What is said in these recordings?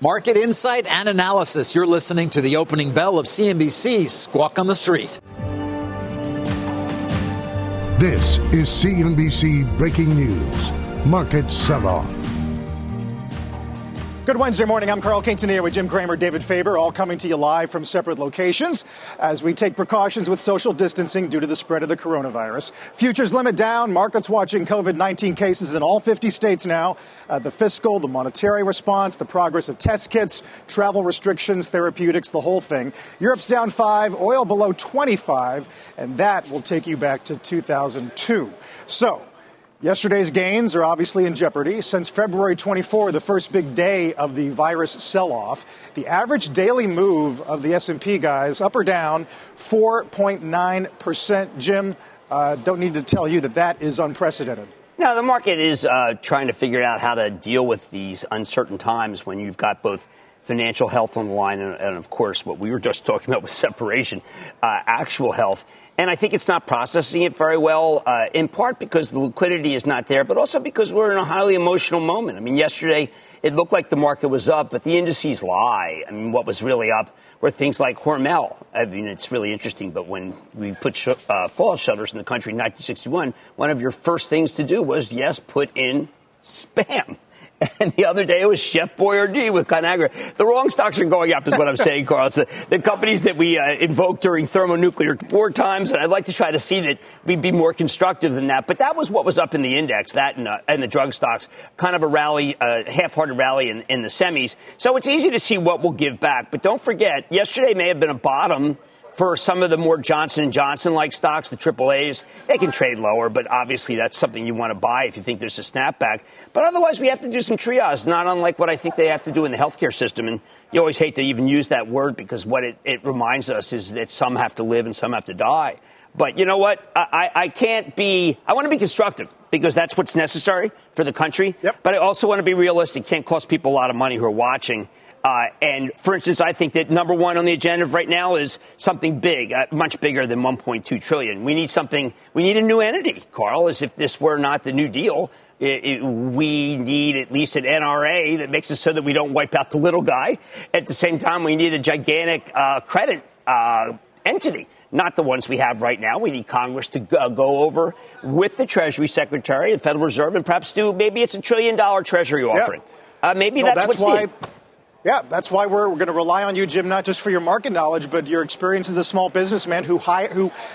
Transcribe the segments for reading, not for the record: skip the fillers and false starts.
Market insight and analysis. You're listening to the opening bell of CNBC's Squawk on the Street. This is CNBC Breaking News. Market Sell-Off. Good Wednesday morning. I'm Carl Quintanilla with Jim Cramer, David Faber, all coming to you live from separate locations as we take precautions with social distancing due to the spread of the coronavirus. Futures limit down, markets watching COVID-19 cases in all 50 states now, the fiscal, the monetary response, the progress of test kits, travel restrictions, therapeutics, the whole thing. Europe's down 5, oil below 25, and that will take you back to 2002. So, yesterday's gains are obviously in jeopardy. Since February 24, the first big day of the virus sell-off, the average daily move of the S&P guys, up or down, 4.9%. Jim, don't need to tell you that that is unprecedented. No, the market is trying to figure out how to deal with these uncertain times when you've got both financial health on the line and, of course, what we were just talking about was separation, actual health. And I think it's not processing it very well, in part because the liquidity is not there, but also because we're in a highly emotional moment. I mean, yesterday it looked like the market was up, but the indices lie. I mean, what was really up were things like Hormel. I mean, it's really interesting, but when we put fallout shelters in the country in 1961, one of your first things to do was, yes, put in Spam. And the other day it was Chef Boyardee with Conagra. The wrong stocks are going up is what I'm saying, Carl. It's the companies that we invoked during thermonuclear war times. And I'd like to try to see that we'd be more constructive than that. But that was what was up in the index, that and the drug stocks, kind of a rally, half-hearted rally in the semis. So it's easy to see what we'll give back. But don't forget, yesterday may have been a bottom for some of the more Johnson & Johnson-like stocks, the AAAs. They can trade lower, but obviously that's something you want to buy if you think there's a snapback. But otherwise, we have to do some triage, not unlike what I think they have to do in the healthcare system. And you always hate to even use that word because what it reminds us is that some have to live and some have to die. But you know what? I want to be constructive because that's what's necessary for the country. Yep. But I also want to be realistic. Can't cost people a lot of money who are watching. And, for instance, I think that number one on the agenda right now is something big, much bigger than $1.2 trillion. We need a new entity, Carl, as if this were not the New Deal. We need at least an NRA that makes it so that we don't wipe out the little guy. At the same time, we need a gigantic credit entity. Not the ones we have right now. We need Congress to go over with the Treasury Secretary, the Federal Reserve, and perhaps maybe it's $1 trillion Treasury offering. Yeah. Maybe that's what's needed. Yeah, that's why we're going to rely on you, Jim, not just for your market knowledge, but your experience as a small businessman who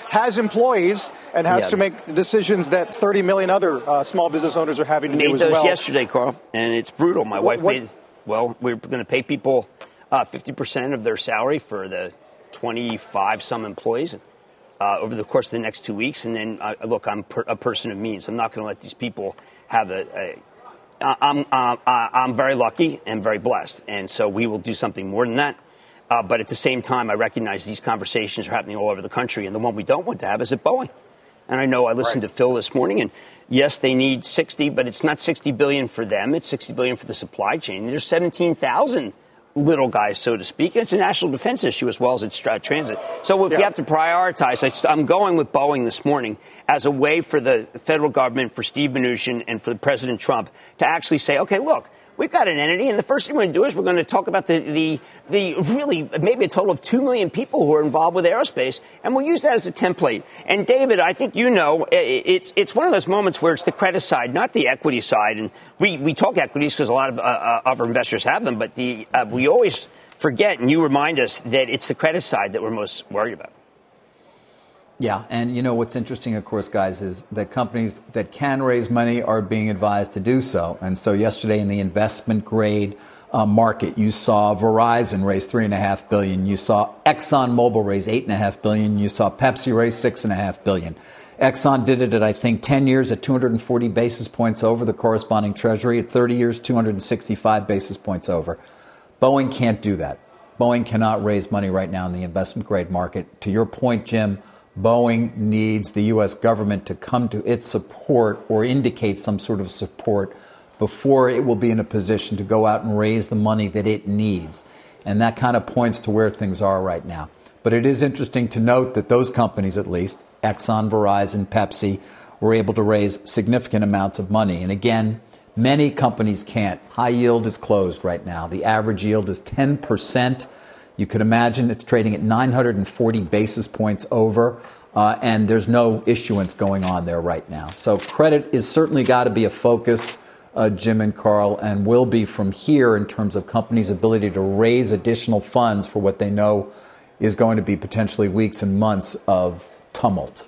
has employees and has to make decisions that 30 million other small business owners are having to do as well. I made those yesterday, Carl, and it's brutal. My wife made, we're going to pay people 50% of their salary for the 25-some employees over the course of the next 2 weeks. And then, look, I'm a person of means. I'm not going to let these people have I'm very lucky and very blessed, and so we will do something more than that. But at the same time, I recognize these conversations are happening all over the country, and the one we don't want to have is at Boeing. And I know I listened to Phil this morning, and yes, they need 60, but it's not 60 billion for them; it's 60 billion for the supply chain. There's 17,000 little guys, so to speak, and it's a national defense issue as well as it's transit. So if you have to prioritize, I'm going with Boeing this morning as a way for the federal government, for Steve Mnuchin and for President Trump to actually say, okay, look, we've got an entity, and the first thing we're going to do is we're going to talk about the really maybe a total of 2 million people who are involved with aerospace, and we'll use that as a template. And, David, I think you know it's one of those moments where it's the credit side, not the equity side. And we talk equities because a lot of our investors have them, but we always forget, and you remind us, that it's the credit side that we're most worried about. Yeah, and you know what's interesting, of course, guys, is that companies that can raise money are being advised to do so. And so yesterday in the investment grade market, you saw Verizon raise $3.5 billion. You saw Exxon Mobil raise $8.5 billion. You saw Pepsi raise $6.5 billion. Exxon did it at, I think, 10 years at 240 basis points over the corresponding treasury, at 30 years, 265 basis points over. Boeing can't do that. Boeing cannot raise money right now in the investment grade market. To your point, Jim, Boeing needs the U.S. government to come to its support or indicate some sort of support before it will be in a position to go out and raise the money that it needs. And that kind of points to where things are right now. But it is interesting to note that those companies, at least, Exxon, Verizon, Pepsi, were able to raise significant amounts of money. And again, many companies can't. High yield is closed right now. The average yield is 10%. You could imagine it's trading at 940 basis points over, and there's no issuance going on there right now. So credit is certainly got to be a focus, Jim and Carl, and will be from here in terms of companies' ability to raise additional funds for what they know is going to be potentially weeks and months of tumult.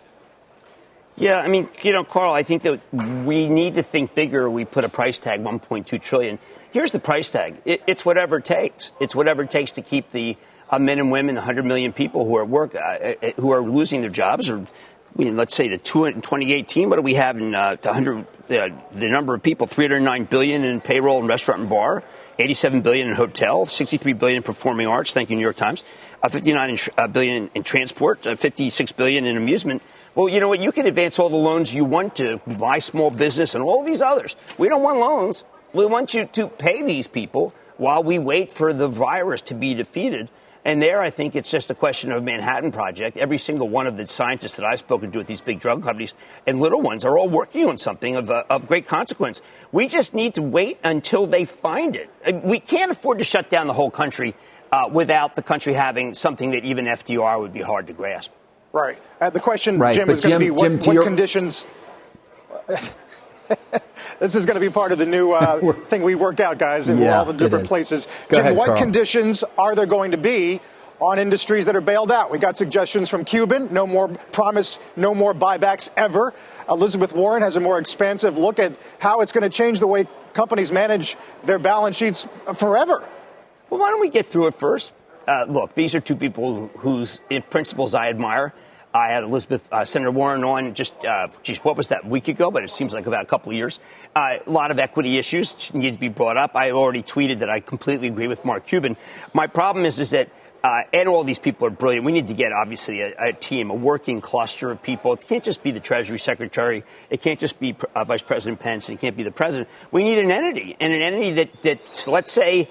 Yeah, I mean, you know, Carl, I think that we need to think bigger. We put a price tag, $1.2 trillion. Here's the price tag. It's whatever it takes. It's whatever it takes to keep the men and women, the 100 million people who are at work, who are losing their jobs, or I mean, let's say the 2018, what do we have in the number of people? 309 billion in payroll and restaurant and bar, 87 billion in hotel, 63 billion in performing arts. Thank you, New York Times. 59 billion in transport, 56 billion in amusement. Well, you know what? You can advance all the loans you want to buy small business and all these others. We don't want loans. We want you to pay these people while we wait for the virus to be defeated. And there, I think it's just a question of Manhattan Project. Every single one of the scientists that I've spoken to at these big drug companies and little ones are all working on something of great consequence. We just need to wait until they find it. We can't afford to shut down the whole country without the country having something that even FDR would be hard to grasp. Right. The question, right, Jim, is going to be what conditions... This is going to be part of the new thing we worked out, guys, in all the different places. Go Jim, ahead, what Carl. Conditions are there going to be on industries that are bailed out? We got suggestions from Cuban. No more promise, no more buybacks ever. Elizabeth Warren has a more expansive look at how it's going to change the way companies manage their balance sheets forever. Well, why don't we get through it first? Look, these are two people whose principles I admire. I had Senator Warren on just, what was that, a week ago? But it seems like about a couple of years. A lot of equity issues need to be brought up. I already tweeted that I completely agree with Mark Cuban. My problem is that, and all these people are brilliant. We need to get, obviously, a team, a working cluster of people. It can't just be the Treasury Secretary. It can't just be Vice President Pence. And it can't be the President. We need an entity, and an entity that let's say,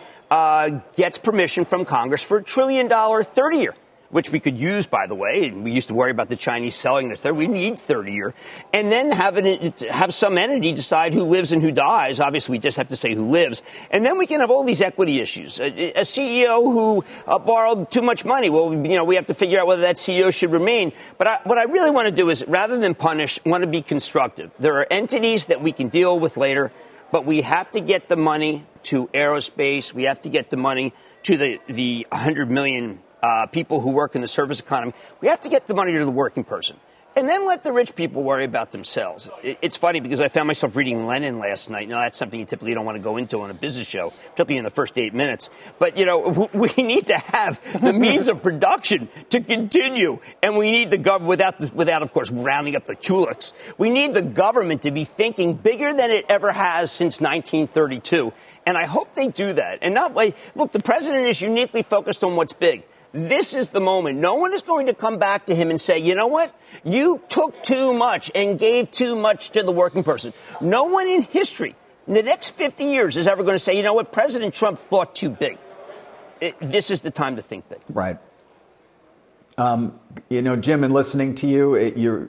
gets permission from Congress for $1 trillion 30-year. Which we could use, by the way. We used to worry about the Chinese selling their 30. We need 30-year. And then have some entity decide who lives and who dies. Obviously, we just have to say who lives. And then we can have all these equity issues. A CEO who borrowed too much money. Well, you know, we have to figure out whether that CEO should remain. But what I really want to do is, rather than punish, want to be constructive. There are entities that we can deal with later, but we have to get the money to aerospace. We have to get the money to the 100 million people who work in the service economy. We have to get the money to the working person. And then let the rich people worry about themselves. It's funny because I found myself reading Lenin last night. Now, that's something you typically don't want to go into on a business show, particularly in the first 8 minutes. But, you know, we need to have the means of production to continue. And we need the government, without, of course, rounding up the kulaks. We need the government to be thinking bigger than it ever has since 1932. And I hope they do that. And not like, look, the president is uniquely focused on what's big. This is the moment. No one is going to come back to him and say, you know what? You took too much and gave too much to the working person. No one in history in the next 50 years is ever going to say, you know what? President Trump thought too big. This is the time to think big. Right. You know, Jim, in listening to you,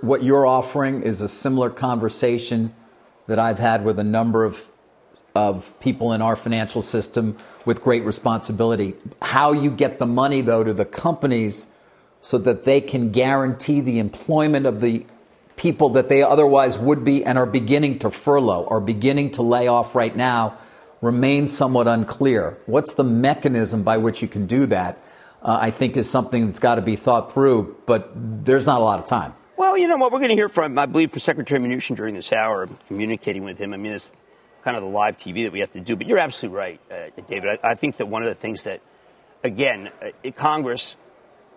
what you're offering is a similar conversation that I've had with a number of people in our financial system with great responsibility. How you get the money, though, to the companies so that they can guarantee the employment of the people that they otherwise would be and are beginning to furlough or beginning to lay off right now remains somewhat unclear. What's the mechanism by which you can do that, I think, is something that's got to be thought through, but there's not a lot of time. Well, you know what? We're going to hear from, I believe, from Secretary Mnuchin during this hour, communicating with him. I mean, it's kind of the live TV that we have to do. But you're absolutely right, David. I think that one of the things that, again, Congress,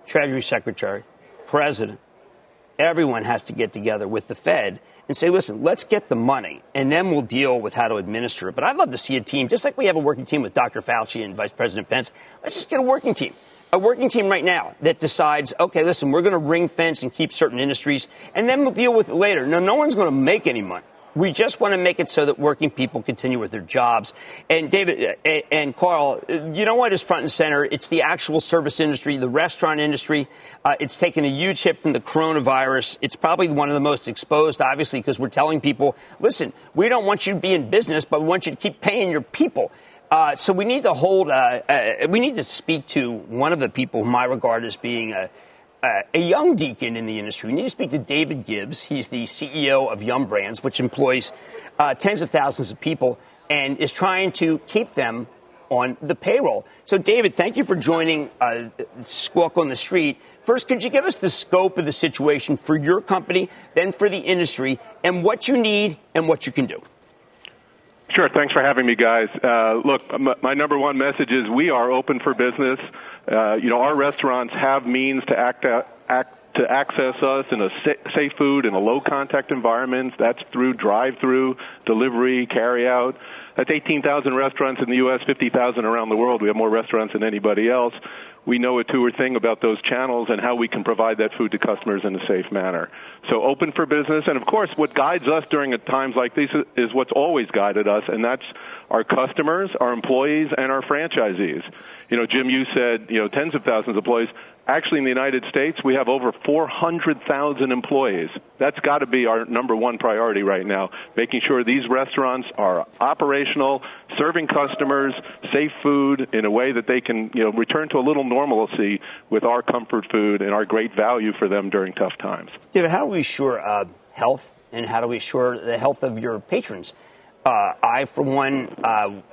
Treasury Secretary, President, Everyone has to get together with the Fed and say, listen, let's get the money, and then we'll deal with how to administer it. But I'd love to see a team, just like we have a working team with Dr. Fauci and Vice President Pence, let's just get a working team right now that decides, okay, listen, we're going to ring fence and keep certain industries, and then we'll deal with it later. No, no one's going to make any money. We just want to make it so that working people continue with their jobs. And David and Carl, you know what is front and center? It's the actual service industry, the restaurant industry. It's taken a huge hit from the coronavirus. It's probably one of the most exposed, obviously, because we're telling people, listen, we don't want you to be in business, but we want you to keep paying your people. So we need to hold we need to speak to one of the people whom I regard as being a young deacon in the industry. We need to speak to David Gibbs. He's the CEO of Yum Brands, which employs tens of thousands of people and is trying to keep them on the payroll. So, David, thank you for joining Squawk on the Street. First, could you give us the scope of the situation for your company, then for the industry, and what you need and what you can do? Sure. Thanks for having me, guys. Look, my number one message is we are open for business. Our restaurants have means to access us in a safe food and a low contact environment. That's through drive-through, delivery, carry-out. That's 18,000 restaurants in the U.S., 50,000 around the world. We have more restaurants than anybody else. We know a two-or thing about those channels and how we can provide that food to customers in a safe manner. So open for business. And, of course, what guides us during times like these is what's always guided us, and that's our customers, our employees, and our franchisees. You know, Jim, you said, tens of thousands of employees. Actually, in the United States, we have over 400,000 employees. That's got to be our number one priority right now, making sure these restaurants are operational, serving customers safe food in a way that they can, return to a little normalcy with our comfort food and our great value for them during tough times. David, how do we assure health, and how do we assure the health of your patrons? I, for one,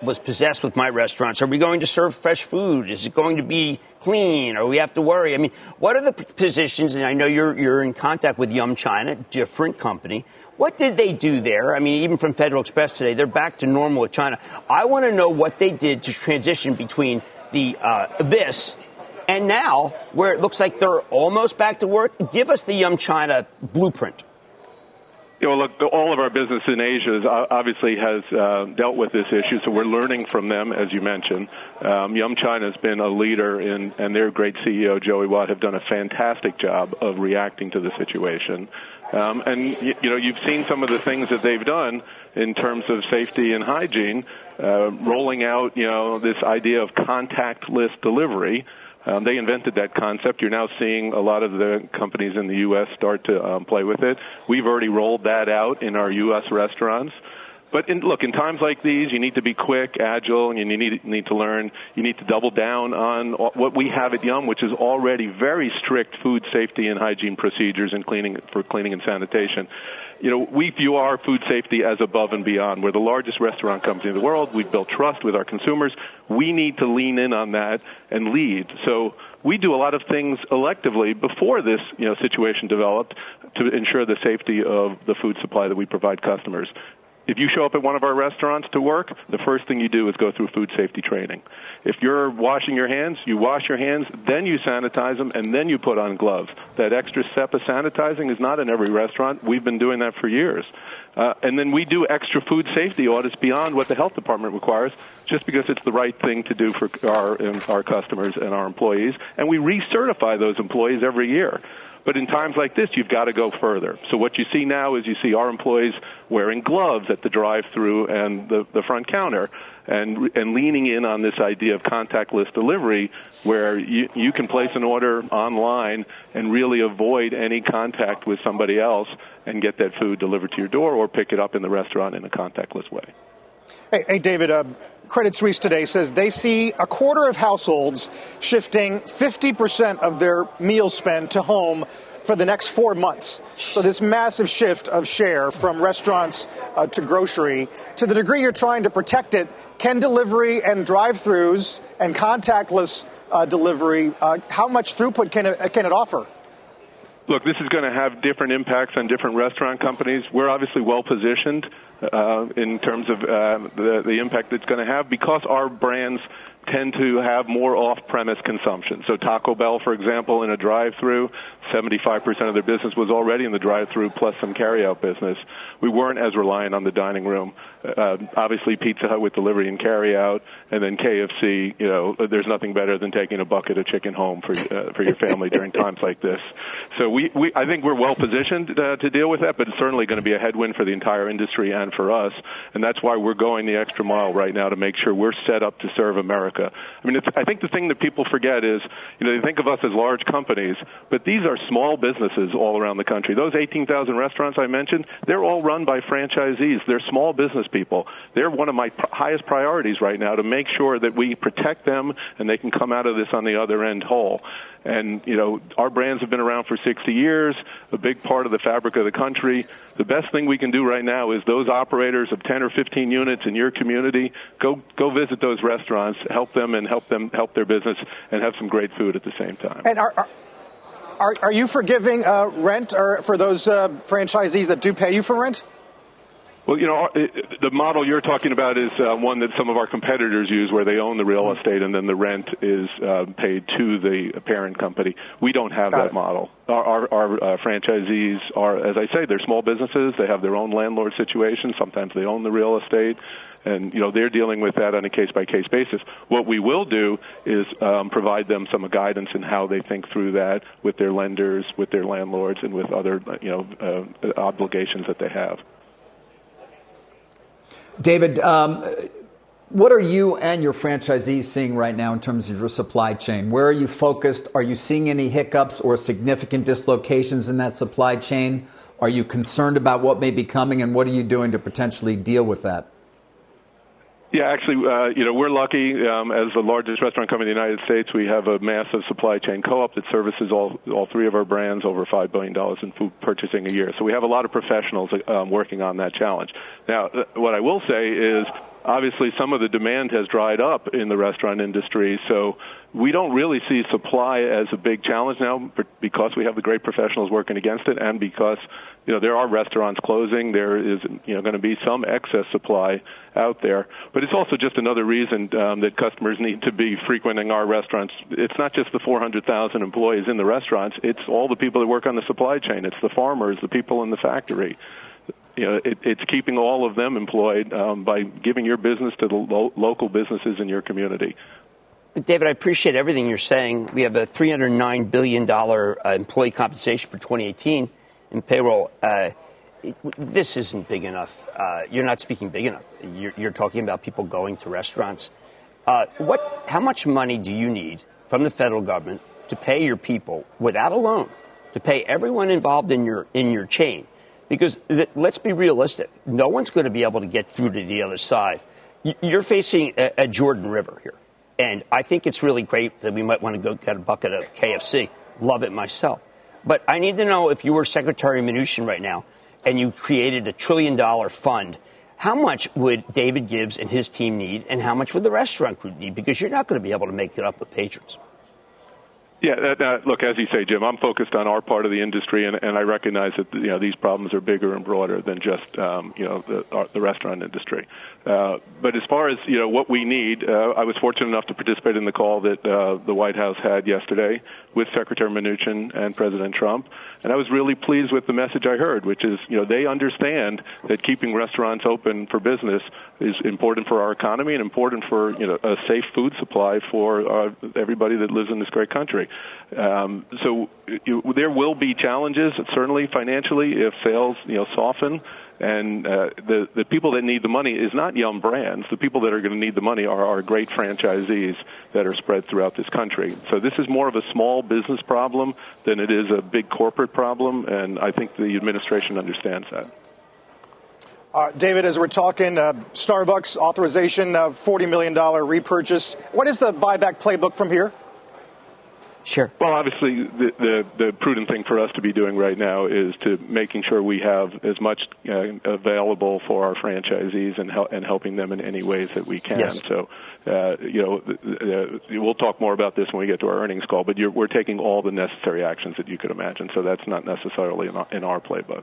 was possessed with my restaurants. Are we going to serve fresh food? Is it going to be clean? Or we have to worry? I mean, what are the positions? And I know you're in contact with Yum China, different company. What did they do there? I mean, even from Federal Express today, they're back to normal with China. I want to know what they did to transition between the abyss and now, where it looks like they're almost back to work. Give us the Yum China blueprint. Look, all of our business in Asia obviously has dealt with this issue, so we're learning from them, as you mentioned. Yum China has been a leader, and their great CEO, Joey Wat, have done a fantastic job of reacting to the situation. You've seen some of the things that they've done in terms of safety and hygiene, rolling out, this idea of contactless delivery. They invented that concept. You're now seeing a lot of the companies in the U.S. start to play with it. We've already rolled that out in our U.S. restaurants. But in times like these, you need to be quick, agile, and you need to learn. You need to double down on what we have at Yum, which is already very strict food safety and hygiene procedures and cleaning and sanitation. We view our food safety as above and beyond. We're the largest restaurant company in the world. We've built trust with our consumers. We need to lean in on that and lead. So we do a lot of things electively before this, situation developed to ensure the safety of the food supply that we provide customers. If you show up at one of our restaurants to work, the first thing you do is go through food safety training. If you're washing your hands, you wash your hands, then you sanitize them, and then you put on gloves. That extra step of sanitizing is not in every restaurant. We've been doing that for years. And then we do extra food safety audits beyond what the health department requires, just because it's the right thing to do for our customers and our employees. And we recertify those employees every year. But in times like this, you've got to go further. So what you see now is you see our employees wearing gloves at the drive-through and the front counter and leaning in on this idea of contactless delivery, where you can place an order online and really avoid any contact with somebody else and get that food delivered to your door or pick it up in the restaurant in a contactless way. Hey David, Credit Suisse today says they see a quarter of households shifting 50% of their meal spend to home for the next 4 months. So this massive shift of share from restaurants to grocery, to the degree you're trying to protect it, can delivery and drive-thrus and contactless delivery, how much throughput can it offer? Look, this is going to have different impacts on different restaurant companies. We're obviously well-positioned in terms of the impact it's going to have because our brands tend to have more off-premise consumption. So Taco Bell, for example, in a drive-through, 75% of their business was already in the drive-through, plus some carry-out business. We weren't as reliant on the dining room. Obviously, Pizza Hut with delivery and carry-out, and then KFC. You know, there's nothing better than taking a bucket of chicken home for your family during times like this. So I think we're well positioned to deal with that, but it's certainly going to be a headwind for the entire industry and for us, and that's why we're going the extra mile right now to make sure we're set up to serve America. I mean, I think the thing that people forget is, you know, they think of us as large companies, but these are small businesses all around the country. Those 18,000 restaurants I mentioned, they're all run by franchisees. They're small business people. They're one of my highest priorities right now to make sure that we protect them and they can come out of this on the other end whole. And, you know, our brands have been around for 60 years, a big part of the fabric of the country. The best thing we can do right now is those operators of 10 or 15 units in your community, go visit those restaurants, help them and help their business, and have some great food at the same time. And are you forgiving rent or for those franchisees that do pay you for rent? Well, you know, the model you're talking about is one that some of our competitors use where they own the real estate and then the rent is paid to the parent company. We don't have that model. Our franchisees are, as I say, they're small businesses. They have their own landlord situation. Sometimes they own the real estate. And, you know, they're dealing with that on a case-by-case basis. What we will do is provide them some guidance in how they think through that with their lenders, with their landlords, and with other, you know, obligations that they have. David, what are you and your franchisees seeing right now in terms of your supply chain? Where are you focused? Are you seeing any hiccups or significant dislocations in that supply chain? Are you concerned about what may be coming, and what are you doing to potentially deal with that? Yeah, actually, you know, we're lucky as the largest restaurant company in the United States. We have a massive supply chain co-op that services all three of our brands, over $5 billion in food purchasing a year. So we have a lot of professionals working on that challenge. Now, what I will say is, obviously, some of the demand has dried up in the restaurant industry, so we don't really see supply as a big challenge now because we have the great professionals working against it, and because, you know, there are restaurants closing. There is, you know, going to be some excess supply out there. But it's also just another reason that customers need to be frequenting our restaurants. It's not just the 400,000 employees in the restaurants. It's all the people that work on the supply chain. It's the farmers, the people in the factory. You know, it's keeping all of them employed by giving your business to the local businesses in your community. David, I appreciate everything you're saying. We have a $309 billion employee compensation for 2018 in payroll. This isn't big enough. You're not speaking big enough. You're talking about people going to restaurants. How much money do you need from the federal government to pay your people without a loan, to pay everyone involved in your chain? Because let's be realistic. No one's going to be able to get through to the other side. You're facing a Jordan River here. And I think it's really great that we might want to go get a bucket of KFC. Love it myself. But I need to know, if you were Secretary Mnuchin right now and you created $1 trillion fund, how much would David Gibbs and his team need, and how much would the restaurant crew need? Because you're not going to be able to make it up with patrons. Yeah, look, as you say, Jim, I'm focused on our part of the industry, and I recognize that, you know, these problems are bigger and broader than just, you know, the restaurant industry. But as far as, you know, what we need, I was fortunate enough to participate in the call that the White House had yesterday with Secretary Mnuchin and President Trump, and I was really pleased with the message I heard, which is, you know, they understand that keeping restaurants open for business is important for our economy and important for, you know, a safe food supply for everybody that lives in this great country. So there will be challenges, certainly financially, if sales, you know, soften. And the people that need the money is not Yum Brands. The people that are going to need the money are our great franchisees that are spread throughout this country. So this is more of a small business problem than it is a big corporate problem, and I think the administration understands that. David, as we're talking, Starbucks authorization, $40 million repurchase. What is the buyback playbook from here? Sure. Well, obviously, the prudent thing for us to be doing right now is to making sure we have as much available for our franchisees and helping them in any ways that we can. Yes. So, you know, we'll talk more about this when we get to our earnings call, but we're taking all the necessary actions that you could imagine. So that's not necessarily in our playbook.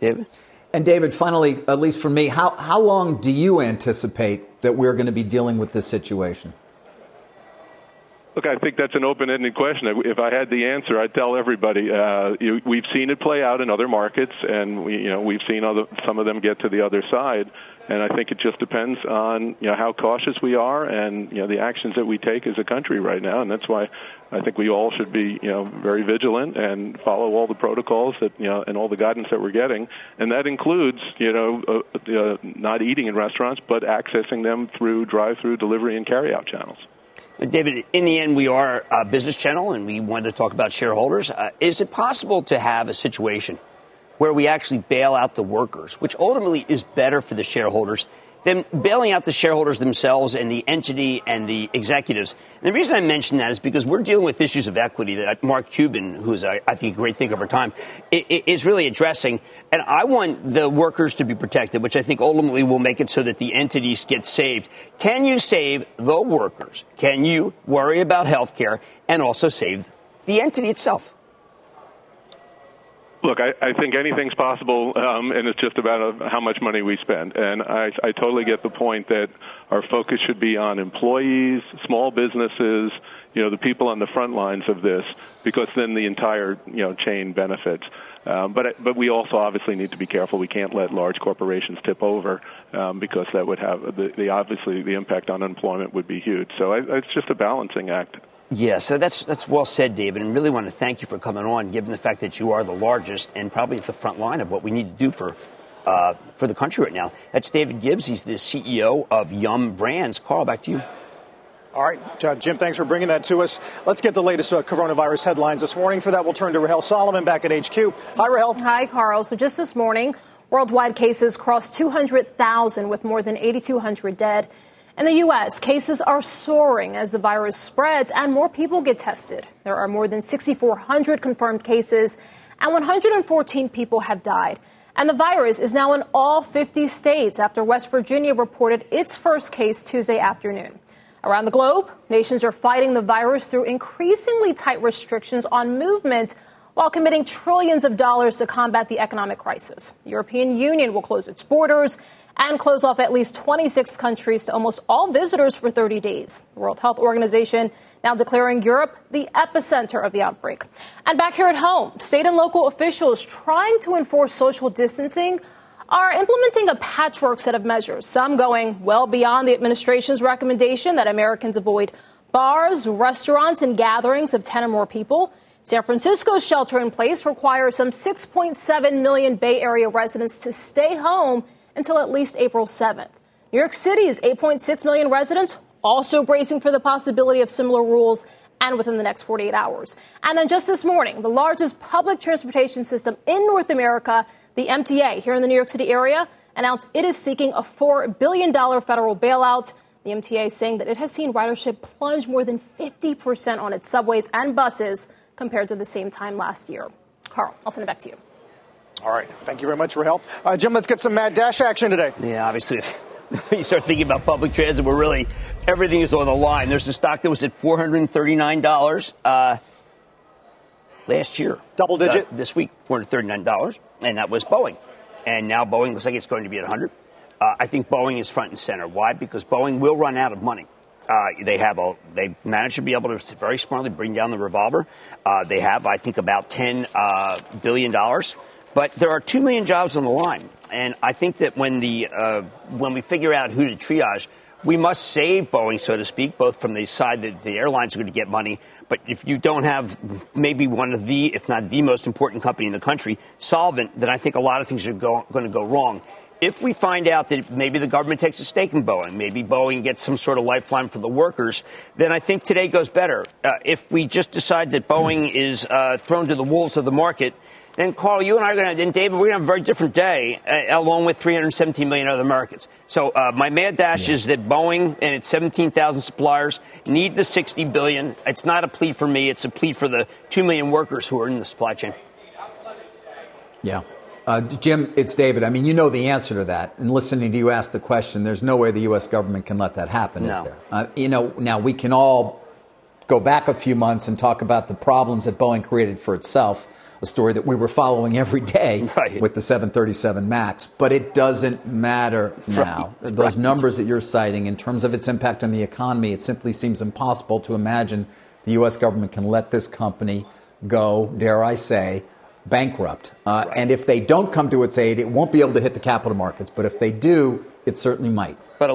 David? And David, finally, at least for me, how long do you anticipate that we're going to be dealing with this situation? Look, I think that's an open-ended question. If I had the answer, I'd tell everybody. We've seen it play out in other markets, and we've seen some of them get to the other side. And I think it just depends on how cautious we are and the actions that we take as a country right now. And that's why I think we all should be very vigilant and follow all the protocols that and all the guidance that we're getting. And that includes not eating in restaurants, but accessing them through drive-through, delivery, and carry-out channels. David, in the end, we are a business channel, and we wanted to talk about shareholders. Is it possible to have a situation where we actually bail out the workers, which ultimately is better for the shareholders than bailing out the shareholders themselves and the entity and the executives? And the reason I mention that is because we're dealing with issues of equity that Mark Cuban, who is, I think, a great thinker of our time, is really addressing. And I want the workers to be protected, which I think ultimately will make it so that the entities get saved. Can you save the workers? Can you worry about health care and also save the entity itself? Look, I think anything's possible, and it's just about how much money we spend. And I totally get the point that our focus should be on employees, small businesses, the people on the front lines of this, because then the entire chain benefits. But we also obviously need to be careful. We can't let large corporations tip over because that would have obviously the impact on unemployment would be huge. So it's just a balancing act. Yeah, so that's well said, David, and really want to thank you for coming on, given the fact that you are the largest and probably at the front line of what we need to do for the country right now. That's David Gibbs. He's the CEO of Yum Brands. Carl, back to you. All right, Jim, thanks for bringing that to us. Let's get the latest coronavirus headlines this morning. For that, we'll turn to Rahel Solomon back at HQ. Hi, Rahel. Hi, Carl. So just this morning, worldwide cases crossed 200,000 with more than 8,200 dead. In the U.S., cases are soaring as the virus spreads and more people get tested. There are more than 6,400 confirmed cases and 114 people have died. And the virus is now in all 50 states after West Virginia reported its first case Tuesday afternoon. Around the globe, nations are fighting the virus through increasingly tight restrictions on movement while committing trillions of dollars to combat the economic crisis. The European Union will close its borders and close off at least 26 countries to almost all visitors for 30 days. The World Health Organization now declaring Europe the epicenter of the outbreak. And back here at home, state and local officials trying to enforce social distancing are implementing a patchwork set of measures, some going well beyond the administration's recommendation that Americans avoid bars, restaurants, and gatherings of 10 or more people. San Francisco's shelter-in-place requires some 6.7 million Bay Area residents to stay home until at least April 7th. New York City's 8.6 million residents also bracing for the possibility of similar rules and within the next 48 hours. And then just this morning, the largest public transportation system in North America, the MTA here in the New York City area, announced it is seeking a $4 billion federal bailout. The MTA saying that it has seen ridership plunge more than 50% on its subways and buses compared to the same time last year. Carl, I'll send it back to you. All right. Thank you very much, Rahel. Jim, let's get some Mad Dash action today. Yeah, obviously, if you start thinking about public transit, we're really, everything is on the line. There's a stock that was at $439 last year. Double digit. This week, $439, and that was Boeing. And now Boeing looks like it's going to be at $100. I think Boeing is front and center. Why? Because Boeing will run out of money. They managed to be able to very smartly bring down the revolver. They have, I think, about $10 billion. But there are 2 million jobs on the line. And I think that when we figure out who to triage, we must save Boeing, so to speak, both from the side that the airlines are going to get money. But if you don't have maybe one of the, if not the most important company in the country, solvent, then I think a lot of things are going to go wrong. If we find out that maybe the government takes a stake in Boeing, maybe Boeing gets some sort of lifeline for the workers, then I think today goes better. If we just decide that Boeing is thrown to the wolves of the market, then Carl, you and I are going to, and David, we're going to have a very different day, along with 317 million other Americans. So my mad dash is that Boeing and its 17,000 suppliers need the 60 billion. It's not a plea for me; it's a plea for the 2 million workers who are in the supply chain. Yeah. Jim, it's David. I mean, you know the answer to that. And listening to you ask the question, there's no way the U.S. government can let that happen, is there? Now, we can all go back a few months and talk about the problems that Boeing created for itself, a story that we were following every day with the 737 MAX. But it doesn't matter now. Those numbers that you're citing in terms of its impact on the economy, it simply seems impossible to imagine the U.S. government can let this company go, dare I say, bankrupt. And if they don't come to its aid, it won't be able to hit the capital markets. But if they do, it certainly might. But a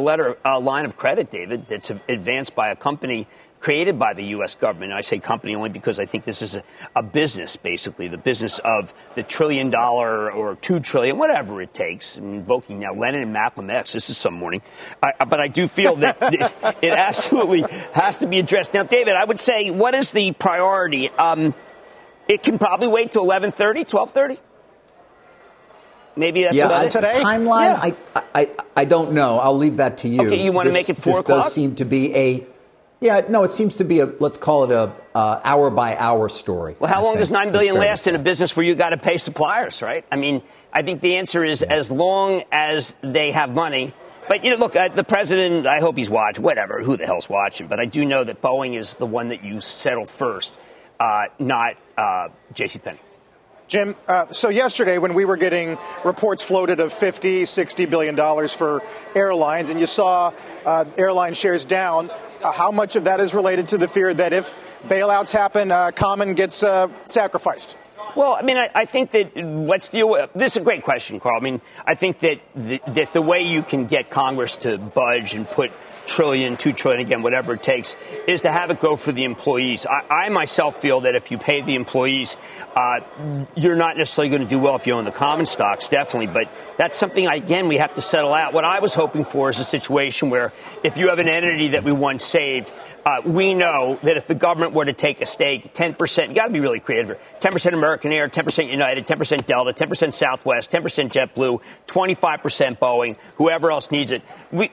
line of credit, David, that's advanced by a company created by the U.S. government. And I say company only because I think this is a business, basically, the business of the $1 trillion or $2 trillion, whatever it takes. I'm invoking now Lenin and Malcolm X. This is some morning. But I do feel that it absolutely has to be addressed. Now, David, I would say, what is the priority? It can probably wait till 11:30, 12:30. Maybe that's today. Timeline? Yeah. I don't know. I'll leave that to you. Okay, you want to make it 4 o'clock? This does seem to be it seems to be let's call it a hour by hour story. Well, how long does $9 billion last in a business where you got to pay suppliers, right? I mean, I think the answer is as long as they have money. But, look, the president, I hope he's watching, whatever, who the hell's watching. But I do know that Boeing is the one that you settle first, not JCPenney. Jim, so yesterday when we were getting reports floated of $50, $60 billion for airlines, and you saw airline shares down, how much of that is related to the fear that if bailouts happen, Common gets sacrificed? Well, I mean, I think that let's deal with this is a great question, Carl. I mean, I think that the way you can get Congress to budge and put trillion, $2 trillion, again, whatever it takes, is to have it go for the employees. I myself feel that if you pay the employees, you're not necessarily going to do well if you own the common stocks, definitely. But that's something, again, we have to settle out. What I was hoping for is a situation where if you have an entity that we once saved, we know that if the government were to take a stake, 10%, you got to be really creative, 10% American Air, 10% United, 10% Delta, 10% Southwest, 10% JetBlue, 25% Boeing, whoever else needs it.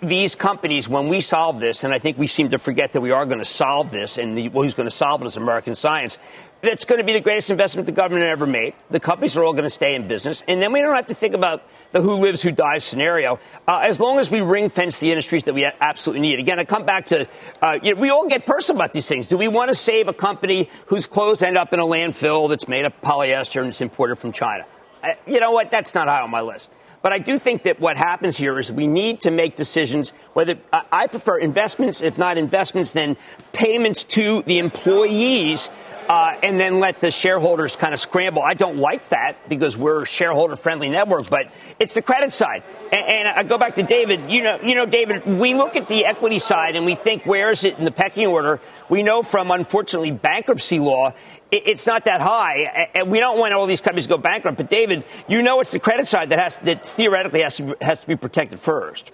These companies, when we solve this, and I think we seem to forget that we are going to solve this, and who's going to solve it is American science. That's going to be the greatest investment the government ever made. The companies are all going to stay in business. And then we don't have to think about the who lives, who dies scenario, as long as we ring fence the industries that we absolutely need. Again, I come back to we all get personal about these things. Do we want to save a company whose clothes end up in a landfill that's made of polyester and it's imported from China? You know what? That's not high on my list. But I do think that what happens here is we need to make decisions whether I prefer investments, if not investments, then payments to the employees. And then let the shareholders kind of scramble. I don't like that because we're a shareholder-friendly network, but it's the credit side. And I go back to David. David, we look at the equity side and we think, where is it in the pecking order? We know from, unfortunately, bankruptcy law, it's not that high. And we don't want all these companies to go bankrupt. But, David, it's the credit side that theoretically has to be protected first.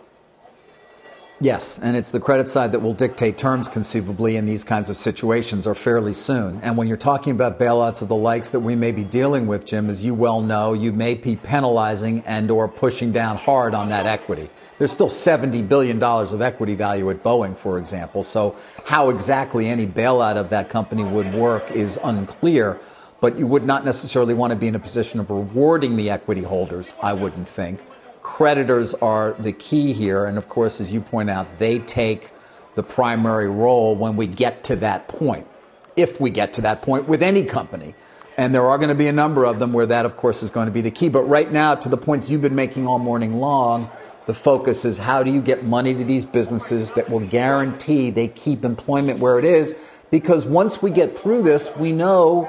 Yes, and it's the credit side that will dictate terms conceivably in these kinds of situations or fairly soon. And when you're talking about bailouts of the likes that we may be dealing with, Jim, as you well know, you may be penalizing and or pushing down hard on that equity. There's still $70 billion of equity value at Boeing, for example. So how exactly any bailout of that company would work is unclear. But you would not necessarily want to be in a position of rewarding the equity holders, I wouldn't think. Creditors are the key here. And, of course, as you point out, they take the primary role when we get to that point, if we get to that point with any company. And there are going to be a number of them where that, of course, is going to be the key. But right now, to the points you've been making all morning long, the focus is how do you get money to these businesses that will guarantee they keep employment where it is? Because once we get through this, we know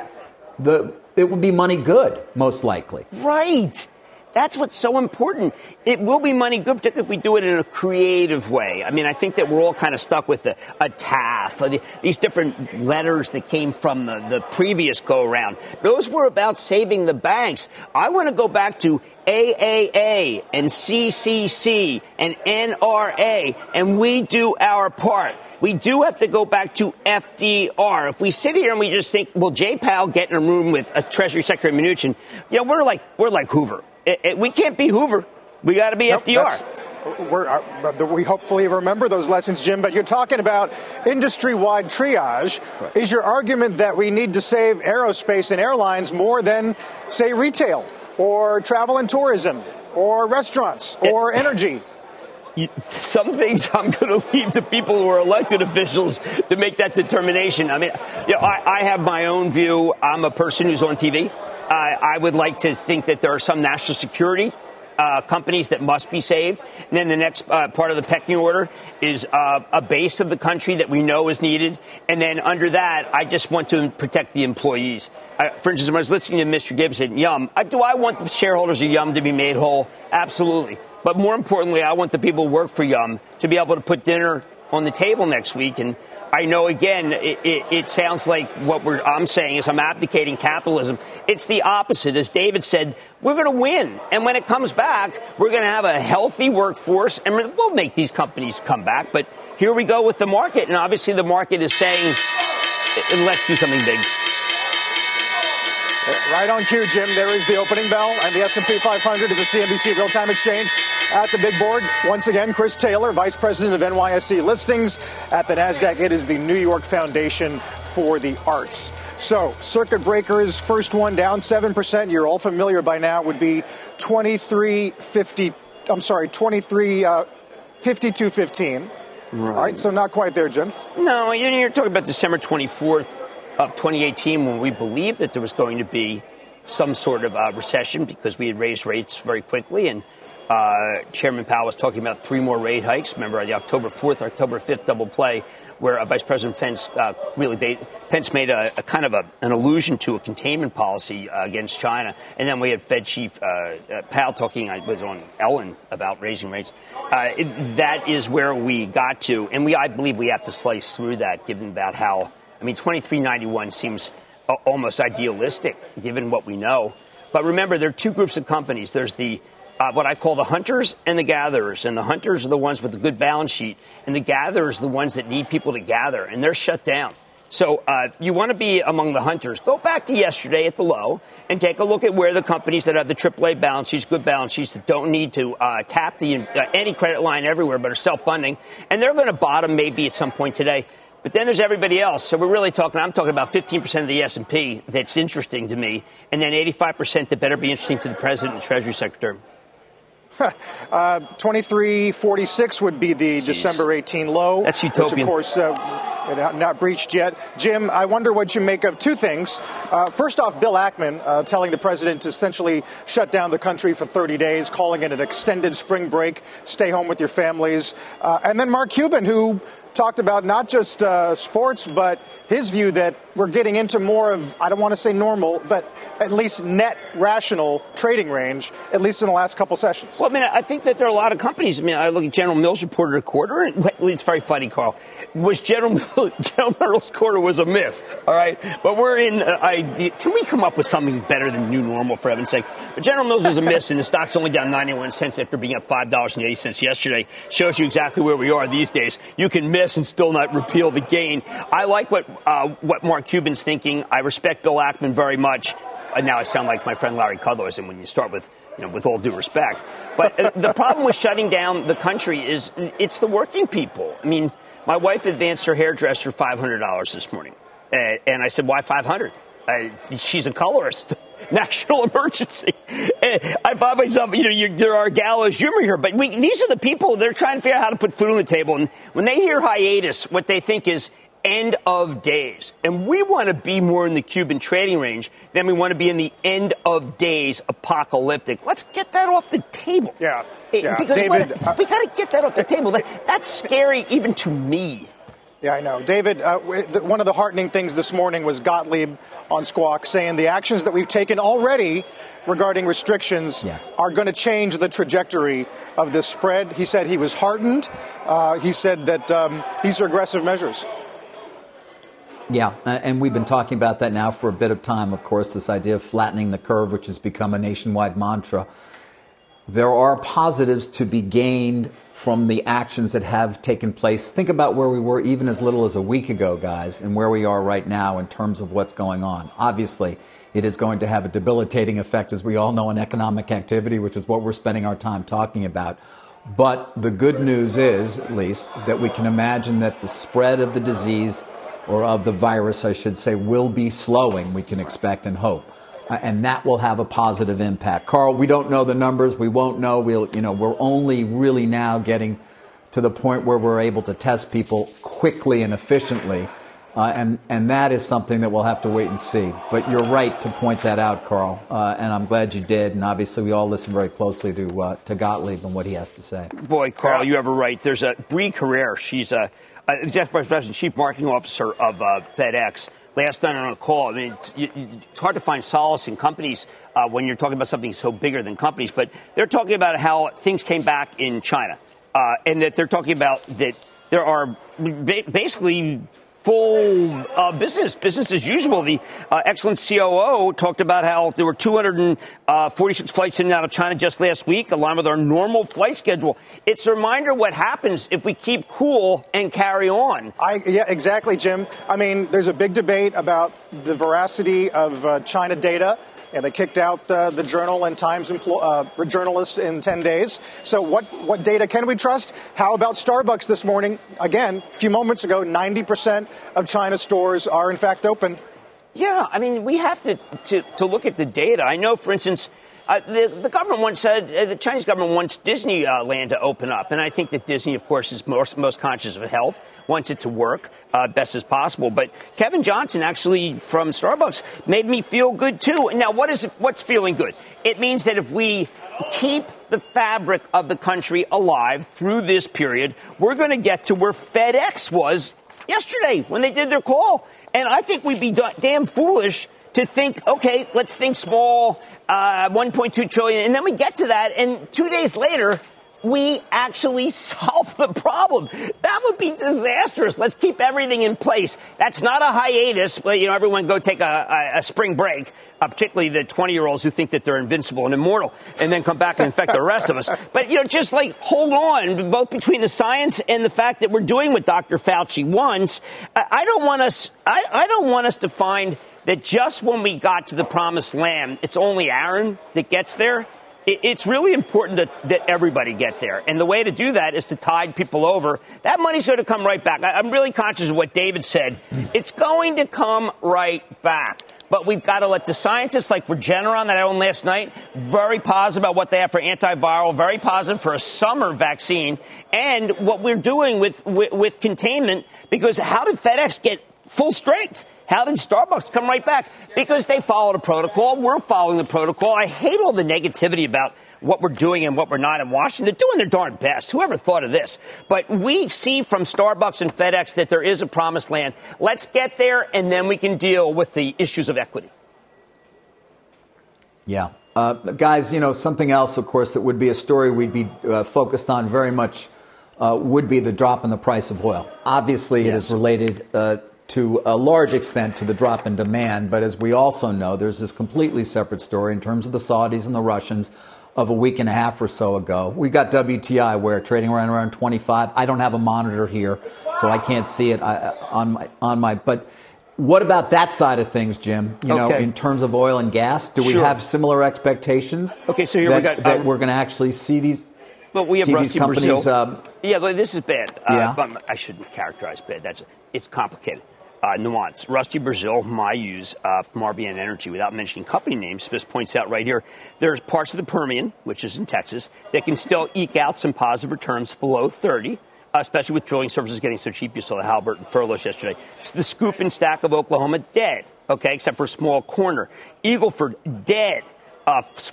it will be money good, most likely. Right. That's what's so important. It will be money good, particularly if we do it in a creative way. I mean, I think that we're all kind of stuck with a TAF, or these different letters that came from the previous go-around. Those were about saving the banks. I want to go back to AAA and CCC and NRA, and we do our part. We do have to go back to FDR. If we sit here and we just think, will Jay Powell get in a room with a Treasury Secretary Mnuchin? We're like Hoover. We can't be Hoover. We got to be FDR. We hopefully remember those lessons, Jim, but you're talking about industry-wide triage. Right. Is your argument that we need to save aerospace and airlines more than, say, retail or travel and tourism or restaurants or energy? Some things I'm going to leave to people who are elected officials to make that determination. I mean, you know, I have my own view. I'm a person who's on TV. I would like to think that there are some national security companies that must be saved. And then the next part of the pecking order is a base of the country that we know is needed. And then under that, I just want to protect the employees. For instance, when I was listening to Mr. Gibbs at Yum, do I want the shareholders of Yum to be made whole? Absolutely. But more importantly, I want the people who work for Yum to be able to put dinner on the table next week. And I know, again, it sounds like what I'm saying is I'm abdicating capitalism. It's the opposite. As David said, we're going to win. And when it comes back, we're going to have a healthy workforce, and we'll make these companies come back. But here we go with the market. And obviously the market is saying, let's do something big. Right on cue, Jim. There is the opening bell and the S&P 500 to the CNBC Real-Time Exchange. At the big board, once again, Chris Taylor, Vice President of NYSE Listings. At the NASDAQ, it is the New York Foundation for the Arts. So, circuit breakers, first one down 7%. You're all familiar by now. It would be 52.15. Right. All right, so not quite there, Jim. No, you're talking about December 24th. Of 2018, when we believed that there was going to be some sort of recession because we had raised rates very quickly. And Chairman Powell was talking about 3 more rate hikes. Remember the October 4th, October 5th double play where Vice President Pence made a kind of an allusion to a containment policy against China. And then we had Fed Chief Powell talking, I was on Ellen, about raising rates. That is where we got to. And I believe we have to slice through that, given about how 2391 seems almost idealistic, given what we know. But remember, there are 2 groups of companies. There's the what I call the hunters and the gatherers. And the hunters are the ones with the good balance sheet. And the gatherers are the ones that need people to gather. And they're shut down. So you want to be among the hunters. Go back to yesterday at the low and take a look at where the companies that have the AAA balance sheets, good balance sheets, that don't need to tap any credit line everywhere but are self-funding. And they're going to bottom maybe at some point today. But then there's everybody else. So we're really I'm talking about 15% of the S&P that's interesting to me, and then 85% that better be interesting to the president and Treasury Secretary. 2346 would be the December 18 low. That's utopian. Which, of course, not breached yet. Jim, I wonder what you make of 2 things. First off, Bill Ackman telling the president to essentially shut down the country for 30 days, calling it an extended spring break, stay home with your families. And then Mark Cuban, who talked about not just sports, but his view that we're getting into more of, I don't want to say normal, but at least net rational trading range, at least in the last couple sessions. Well, I think that there are a lot of companies. I look at General Mills reported a quarter, and it's very funny, Carl. General Mills' quarter was a miss, all right? But we're in, can we come up with something better than new normal, for heaven's sake? But General Mills was a miss, and the stock's only down 91 cents after being up $5.80 yesterday. Shows you exactly where we are these days. You can miss and still not repeal the gain. I like what Mark Cuban's thinking. I respect Bill Ackman very much. Now I sound like my friend Larry Kudlow, and when you start with, with all due respect. But the problem with shutting down the country is it's the working people. My wife advanced her hairdresser $500 this morning. And I said, why $500? She's a colorist. National emergency. I find myself, there are gallows humor here, but these are the people, they're trying to figure out how to put food on the table. And when they hear hiatus, what they think is end of days. And we want to be more in the Cuban trading range than we want to be in the end of days apocalyptic. Let's get that off the table. Yeah. Because David, we got to get that off the table. That's scary even to me. Yeah, I know. David, one of the heartening things this morning was Gottlieb on Squawk saying the actions that we've taken already regarding restrictions are going to change the trajectory of this spread. He said he was heartened. He said that these are aggressive measures. Yeah, and we've been talking about that now for a bit of time, of course, this idea of flattening the curve, which has become a nationwide mantra. There are positives to be gained from the actions that have taken place. Think about where we were even as little as a week ago, guys, and where we are right now in terms of what's going on. Obviously, it is going to have a debilitating effect, as we all know, on economic activity, which is what we're spending our time talking about. But the good news is, at least, that we can imagine that the spread of the disease, or of the virus, I should say, will be slowing, we can expect and hope. and that will have a positive impact. Carl, we don't know the numbers. We won't know. We're only really now getting to the point where we're able to test people quickly and efficiently. And that is something that we'll have to wait and see. But you're right to point that out, Carl. And I'm glad you did. And obviously, we all listen very closely to Gottlieb and what he has to say. Boy, Carl, you have a right. There's a Bree Carrere. She's Executive Vice President, Chief Marketing Officer of FedEx. Last night on a call, I mean, it's hard to find solace in companies when you're talking about something so bigger than companies. But they're talking about how things came back in China and that they're talking about that there are basically full business as usual. The excellent COO talked about how there were 246 flights in and out of China just last week, aligned with our normal flight schedule. It's a reminder what happens if we keep cool and carry on. Yeah, exactly, Jim. I mean, there's a big debate about the veracity of China data. And they kicked out the Journal and Times journalists in 10 days. So what data can we trust? How about Starbucks this morning? Again, a few moments ago, 90% of China's stores are, in fact, open. Yeah, I mean, we have to look at the data. I know, for instance, the government once said the Chinese government wants Disneyland to open up. And I think that Disney, of course, is most conscious of health, wants it to work best as possible. But Kevin Johnson, actually, from Starbucks, made me feel good, too. And now, what's feeling good? It means that if we keep the fabric of the country alive through this period, we're going to get to where FedEx was yesterday when they did their call. And I think we'd be damn foolish to think, OK, let's think small, $1.2 trillion. And then we get to that. And 2 days later, we actually solve the problem. That would be disastrous. Let's keep everything in place. That's not a hiatus. But, everyone go take a spring break, particularly the 20-year-olds who think that they're invincible and immortal and then come back and infect the rest of us. But, just like hold on, both between the science and the fact that we're doing what Dr. Fauci wants. I don't want us to find that just when we got to the promised land, it's only Aaron that gets there. It's really important that everybody get there. And the way to do that is to tide people over. That money's going to come right back. I'm really conscious of what David said. It's going to come right back. But we've got to let the scientists like Regeneron that I owned last night, very positive about what they have for antiviral, very positive for a summer vaccine, and what we're doing with containment, because how did FedEx get full strength? How did Starbucks come right back? Because they followed a protocol. We're following the protocol. I hate all the negativity about what we're doing and what we're not in Washington. They're doing their darn best. Whoever thought of this? But we see from Starbucks and FedEx that there is a promised land. Let's get there, and then we can deal with the issues of equity. Yeah. Guys, something else, of course, that would be a story we'd be focused on very much would be the drop in the price of oil. Obviously, yes. It is related to a large extent to the drop in demand. But as we also know, there's this completely separate story in terms of the Saudis and the Russians of a week and a half or so ago. We got WTI where trading around 25. I don't have a monitor here, so I can't see it on my. But what about that side of things, Jim? In terms of oil and gas, do we have similar expectations? Okay, so here that we're going to actually see these. But we have rusty companies. But this is bad. I shouldn't characterize bad. It's complicated. Nuance. Rusty Brazil, my use from RBN Energy, without mentioning company names, Smith points out right here, there's parts of the Permian, which is in Texas, that can still eke out some positive returns below 30, especially with drilling services getting so cheap. You saw the Halliburton furloughs yesterday. So the scoop and stack of Oklahoma, dead, okay, except for a small corner. Eagleford, dead.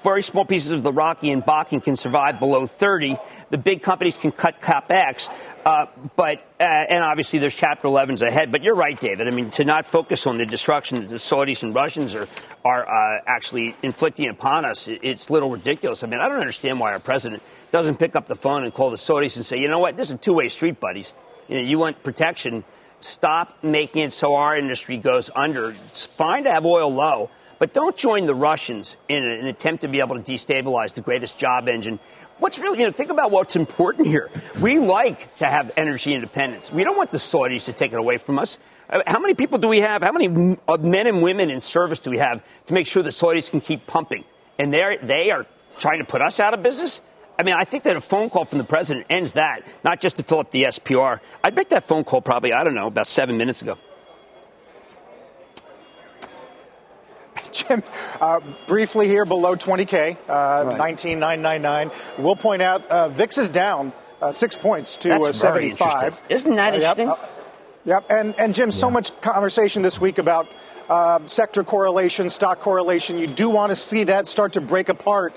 Very small pieces of the Rocky and Bakken can survive below 30. The big companies can cut CapEx. And obviously there's Chapter 11s ahead. But you're right, David. I mean, to not focus on the destruction that the Saudis and Russians are actually inflicting upon us, it's a little ridiculous. I mean, I don't understand why our president doesn't pick up the phone and call the Saudis and say, you know what, this is a two-way street, buddies. You want protection. Stop making it so our industry goes under. It's fine to have oil low. But don't join the Russians in an attempt to be able to destabilize the greatest job engine. What's really, think about what's important here. We like to have energy independence. We don't want the Saudis to take it away from us. How many people do we have? How many men and women in service do we have to make sure the Saudis can keep pumping? And they are trying to put us out of business? I mean, I think that a phone call from the president ends that, not just to fill up the SPR. I bet that phone call probably, I don't know, about 7 minutes ago. him briefly here below 20K, right. 19,999. We'll point out VIX is down 6 points to 75. Isn't that interesting? Yep. And Jim, so much conversation this week about sector correlation, stock correlation. You do want to see that start to break apart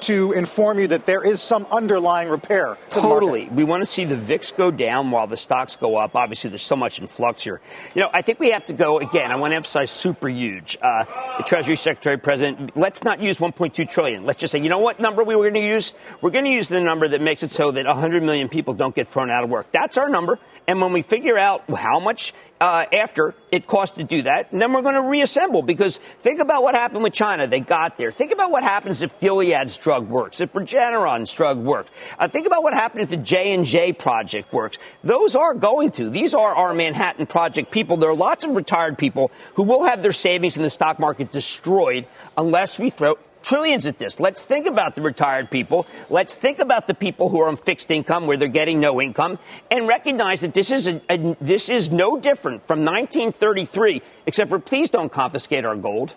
to inform you that there is some underlying repair. Totally. We want to see the VIX go down while the stocks go up. Obviously, there's so much in flux here. You know, I think we have to go, again, I want to emphasize super huge. The Treasury Secretary, President, let's not use $1.2 trillion. Let's just say, you know what number we were going to use? We're going to use the number that makes it so that 100 million people don't get thrown out of work. That's our number. And when we figure out how much after it costs to do that, and then we're going to reassemble, because think about what happened with China. They got there. Think about what happens if Gilead's drug works, if Regeneron's drug works. Think about what happened if the J&J project works. Those are going to. These are our Manhattan Project people. There are lots of retired people who will have their savings in the stock market destroyed unless we throw trillions at this. Let's think about the retired people. Let's think about the people who are on fixed income where they're getting no income, and recognize that this is this is no different from 1933, except for please don't confiscate our gold,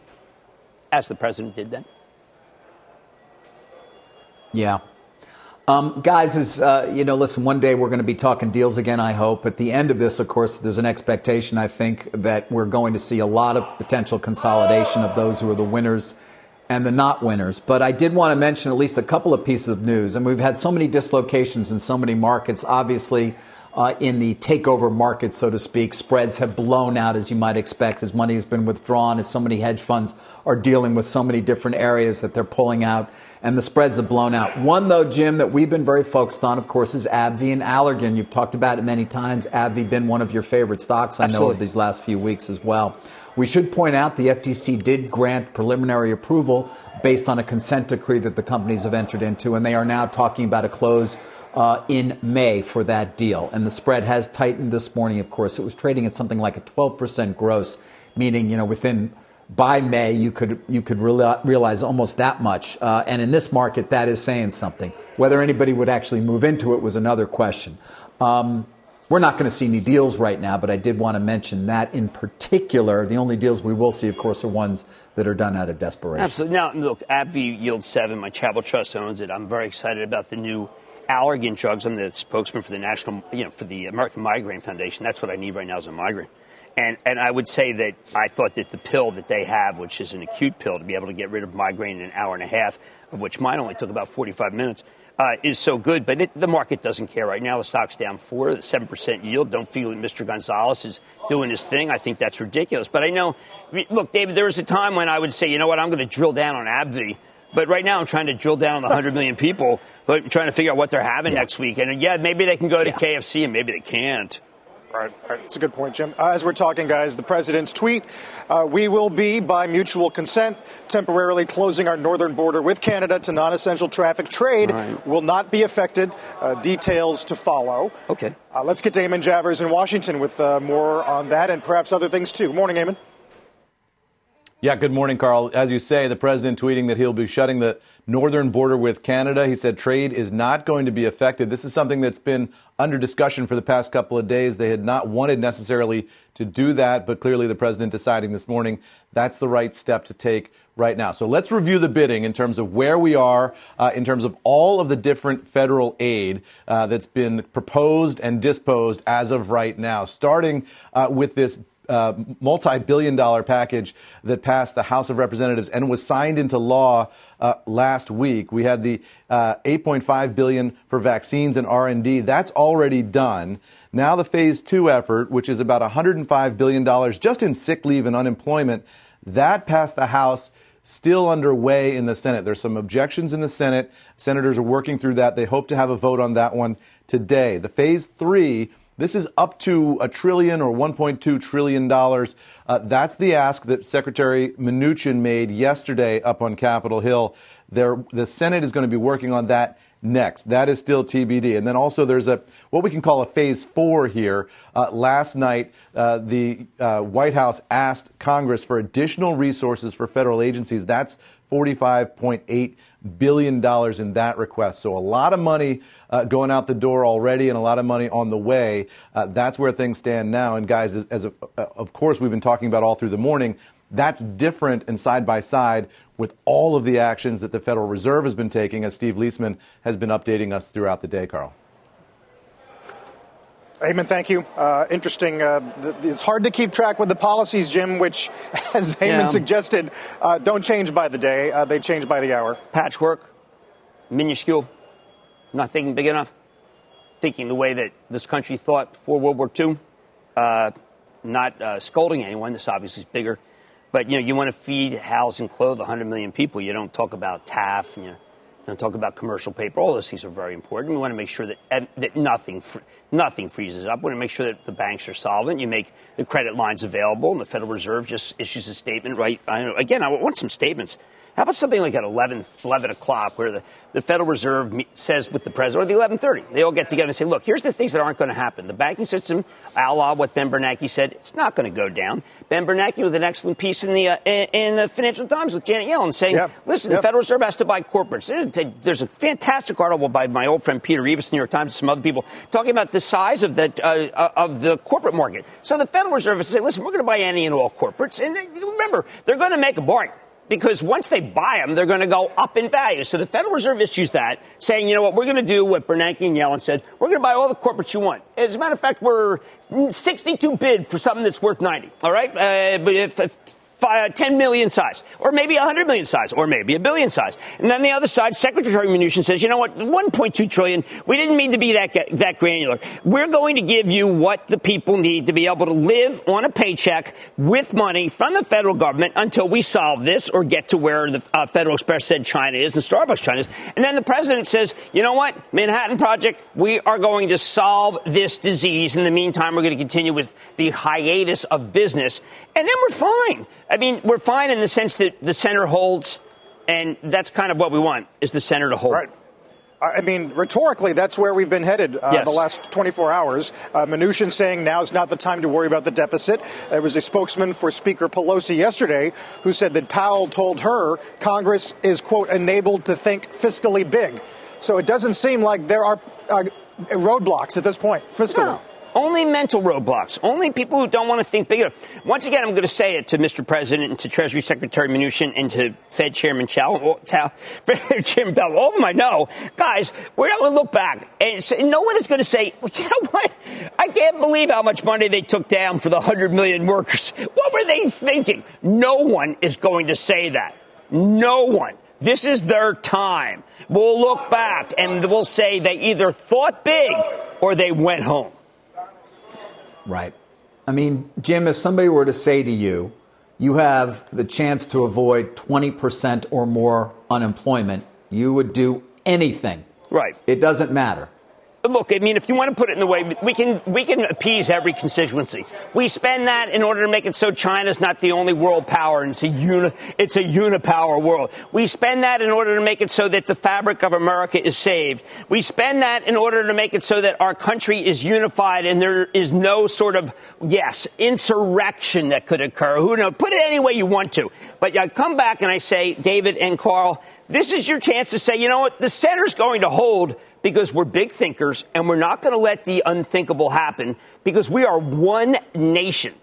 as the president did then. Yeah. Guys, listen, one day we're going to be talking deals again, I hope. At the end of this, of course, there's an expectation, I think, that we're going to see a lot of potential consolidation of those who are the winners and the not winners. But I did want to mention at least a couple of pieces of news. And we've had so many dislocations in so many markets. Obviously, in the takeover market, so to speak, spreads have blown out, as you might expect, as money has been withdrawn, as so many hedge funds are dealing with so many different areas that they're pulling out. And the spreads have blown out. One, though, Jim, that we've been very focused on, of course, is AbbVie and Allergan. You've talked about it many times. AbbVie been one of your favorite stocks, I know, of these last few weeks as well. We should point out the FTC did grant preliminary approval based on a consent decree that the companies have entered into, and they are now talking about a close in May for that deal. And the spread has tightened this morning, of course. It was trading at something like a 12% gross, meaning, you know, within by May, you could realize almost that much. And in this market, that is saying something. Whether anybody would actually move into it was another question. We're not going to see any deals right now, but I did want to mention that in particular. The only deals we will see, of course, are ones that are done out of desperation. Absolutely. Now, look, AbbVie yields 7. My Chapel Trust owns it. I'm very excited about the new Allergan drugs. I'm the spokesman for the American Migraine Foundation. That's what I need right now is a migraine. And I would say that I thought that the pill that they have, which is an acute pill, to be able to get rid of migraine in an hour and a half, of which mine only took about 45 minutes, is so good. But the market doesn't care right now. The stock's down 4, the 7% yield. Don't feel that Mr. Gonzalez is doing his thing. I think that's ridiculous. But I know, look, David, there was a time when I would say, you know what, I'm going to drill down on AbbVie. But right now I'm trying to drill down on the 100 million people, trying to figure out what they're having next week. And, maybe they can go to KFC and maybe they can't. All right. That's a good point, Jim. As we're talking, guys, the president's tweet, we will be, by mutual consent, temporarily closing our northern border with Canada to non-essential traffic. Trade will not be affected. Details to follow. Okay. Let's get to Eamon Javers in Washington with more on that and perhaps other things, too. Morning, Eamon. Yeah, good morning, Carl. As you say, the president tweeting that he'll be shutting the northern border with Canada. He said trade is not going to be affected. This is something that's been under discussion for the past couple of days. They had not wanted necessarily to do that, but clearly the president deciding this morning that's the right step to take right now. So let's review the bidding in terms of where we are, in terms of all of the different federal aid that's been proposed and disposed as of right now, starting with this multi-billion-dollar package that passed the House of Representatives and was signed into law last week. We had the $8.5 billion for vaccines and R&D. That's already done. Now the phase 2 effort, which is about $105 billion just in sick leave and unemployment, that passed the House, still underway in the Senate. There's some objections in the Senate. Senators are working through that. They hope to have a vote on that one today. The phase 3, this is up to $1 trillion or $1.2 trillion. That's the ask that Secretary Mnuchin made yesterday up on Capitol Hill. The Senate is going to be working on that next. That is still TBD. And then also there's what we can call a phase 4 here. Last night, the White House asked Congress for additional resources for federal agencies. That's $45.8 billion in that request. So a lot of money going out the door already and a lot of money on the way. That's where things stand now. And guys, as of course, we've been talking about all through the morning, That's different and side by side with all of the actions that the Federal Reserve has been taking, as Steve Leisman has been updating us throughout the day, Carl. Heyman, thank you. Interesting. It's hard to keep track with the policies, Jim, which, as Heyman suggested, don't change by the day. They change by the hour. Patchwork, minuscule, not thinking big enough, thinking the way that this country thought before World War II, not scolding anyone. This obviously is bigger. But, you know, you want to feed, house, and clothe 100 million people. You don't talk about TAF, you know. Don't talk about commercial paper. All those things are very important. We want to make sure that nothing freezes up. We want to make sure that the banks are solvent. You make the credit lines available, and the Federal Reserve just issues a statement. Right? I want some statements. How about something like at 11 o'clock, where the Federal Reserve says with the president, or the 11:30, they all get together and say, look, here's the things that aren't going to happen. The banking system, a la what Ben Bernanke said, it's not going to go down. Ben Bernanke with an excellent piece in the Financial Times with Janet Yellen saying, listen, the Federal Reserve has to buy corporates. There's a fantastic article by my old friend Peter Eavis, New York Times, and some other people talking about the size of the corporate market. So the Federal Reserve is saying, listen, we're going to buy any and all corporates. And remember, they're going to make a bargain. Because once they buy them, they're going to go up in value. So the Federal Reserve issues that, saying, you know what, we're going to do what Bernanke and Yellen said. We're going to buy all the corporates you want. As a matter of fact, we're 62 bid for something that's worth 90. All right? But if 10 million size, or maybe 100 million size, or maybe a billion size. And then the other side, Secretary Mnuchin says, you know what, 1.2 trillion, we didn't mean to be that granular. We're going to give you what the people need to be able to live on a paycheck with money from the federal government until we solve this or get to where the Federal Express said China is and Starbucks China is. And then the president says, you know what, Manhattan Project, we are going to solve this disease. In the meantime, we're going to continue with the hiatus of business. And then we're fine. I mean, we're fine in the sense that the center holds, and that's kind of what we want, is the center to hold. Right. I mean, rhetorically, that's where we've been headed the last 24 hours. Mnuchin saying now's not the time to worry about the deficit. There was a spokesman for Speaker Pelosi yesterday who said that Powell told her Congress is, quote, enabled to think fiscally big. So it doesn't seem like there are roadblocks at this point, fiscally. No. Only mental roadblocks. Only people who don't want to think bigger. Once again, I'm going to say it to Mr. President and to Treasury Secretary Mnuchin and to Fed Chairman Jim Powell. All of them I know. Guys, we're not going to look back. And no one is going to say, well, you know what? I can't believe how much money they took down for the 100 million workers. What were they thinking? No one is going to say that. No one. This is their time. We'll look back and we'll say they either thought big or they went home. Right. I mean, Jim, if somebody were to say to you, you have the chance to avoid 20% or more unemployment, you would do anything. Right. It doesn't matter. Look, I mean, if you want to put it in the way, we can appease every constituency. We spend that in order to make it so China's not the only world power and it's a unipower world. We spend that in order to make it so that the fabric of America is saved. We spend that in order to make it so that our country is unified and there is no sort of, insurrection that could occur. Who knows? Put it any way you want to. But I come back and I say, David and Carl, this is your chance to say, you know what, the center's going to hold because we're big thinkers and we're not going to let the unthinkable happen because we are one nation.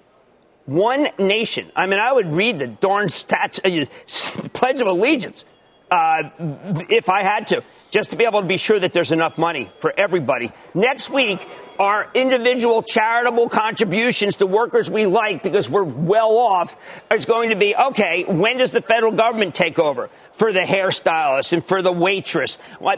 One nation. I mean, I would read the darn Pledge of Allegiance if I had to, just to be able to be sure that there's enough money for everybody. Next week, our individual charitable contributions to workers we like because we're well off is going to be, okay, when does the federal government take over for the hairstylist and for the waitress? I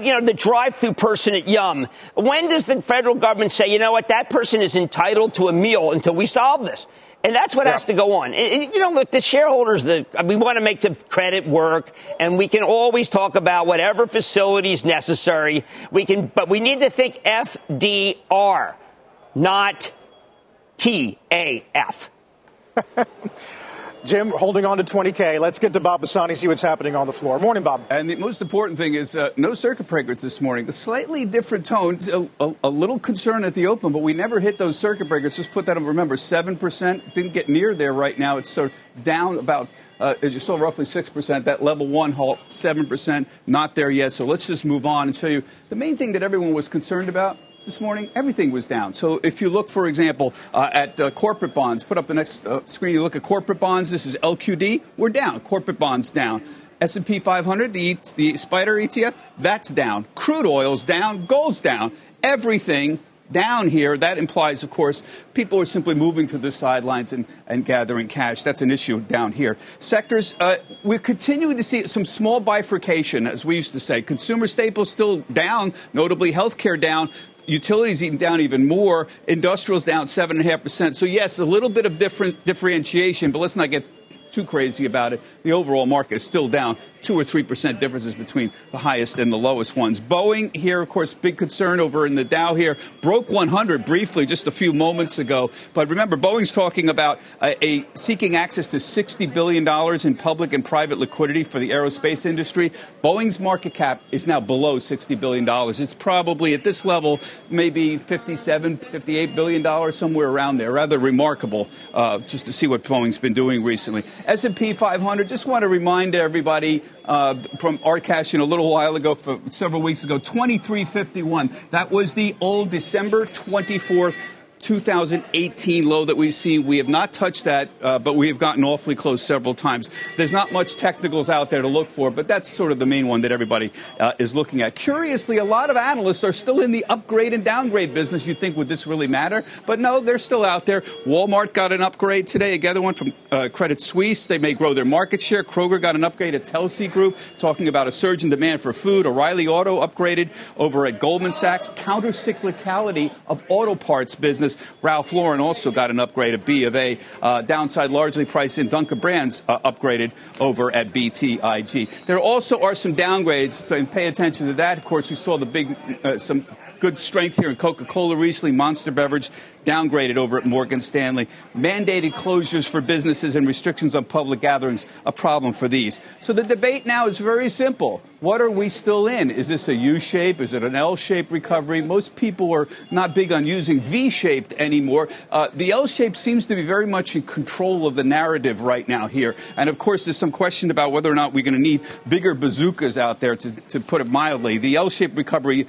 mean, the drive-through person at Yum. When does the federal government say, you know what, that person is entitled to a meal until we solve this? And that's what has to go on. And, look, the shareholders, we want to make the credit work, and we can always talk about whatever facilities necessary. But we need to think FDR, not TAF. Jim, holding on to 20K. Let's get to Bob Pisani, see what's happening on the floor. Morning, Bob. And the most important thing is no circuit breakers this morning. A slightly different tone, a little concern at the open, but we never hit those circuit breakers. Just put that on. Remember, 7% didn't get near there right now. It's sort of down about, as you saw, roughly 6%. That level one halt, 7%, not there yet. So let's just move on and show you the main thing that everyone was concerned about. this morning, everything was down. So if you look, for example, at corporate bonds, put up the next screen, you look at corporate bonds. This is LQD. We're down. Corporate bonds down. S&P 500, the spider ETF, that's down. Crude oil's down. Gold's down. Everything down here. That implies, of course, people are simply moving to the sidelines and gathering cash. That's an issue down here. Sectors, we're continuing to see some small bifurcation, as we used to say. Consumer staples still down, notably healthcare down. Utilities even down even more. Industrials down 7.5%. So, yes, a little bit of differentiation, but let's not get too crazy about it. The overall market is still down 2 or 3% differences between the highest and the lowest ones. Boeing here, of course, big concern over in the Dow here, broke 100 briefly just a few moments ago. But remember, Boeing's talking about seeking access to $60 billion in public and private liquidity for the aerospace industry. Boeing's market cap is now below $60 billion. It's probably at this level, maybe $57, $58 billion, somewhere around there. Rather remarkable just to see what Boeing's been doing recently. S&P 500, just want to remind everybody from our cash in a little while ago, for several weeks ago, 2351. That was the old December 24th, 2018 low that we've seen. We have not touched that, but we have gotten awfully close several times. There's not much technicals out there to look for, but that's sort of the main one that everybody is looking at. Curiously, a lot of analysts are still in the upgrade and downgrade business. You'd think, would this really matter? But no, they're still out there. Walmart got an upgrade today, another one from Credit Suisse. They may grow their market share. Kroger got an upgrade at Telsey Group, talking about a surge in demand for food. O'Reilly Auto upgraded over at Goldman Sachs. Countercyclicality of auto parts business. Ralph Lauren also got an upgrade at B of A. Downside largely priced in. Dunkin' Brands upgraded over at BTIG. There also are some downgrades, and pay attention to that. Of course, we saw the big some good strength here in Coca-Cola recently. Monster Beverage downgraded over at Morgan Stanley. Mandated closures for businesses and restrictions on public gatherings, a problem for these. So the debate now is very simple. What are we still in? Is this a U-shape? Is it an L-shaped recovery? Most people are not big on using V-shaped anymore. The L-shape seems to be very much in control of the narrative right now here. And, of course, there's some question about whether or not we're going to need bigger bazookas out there, to put it mildly. The L-shaped recovery,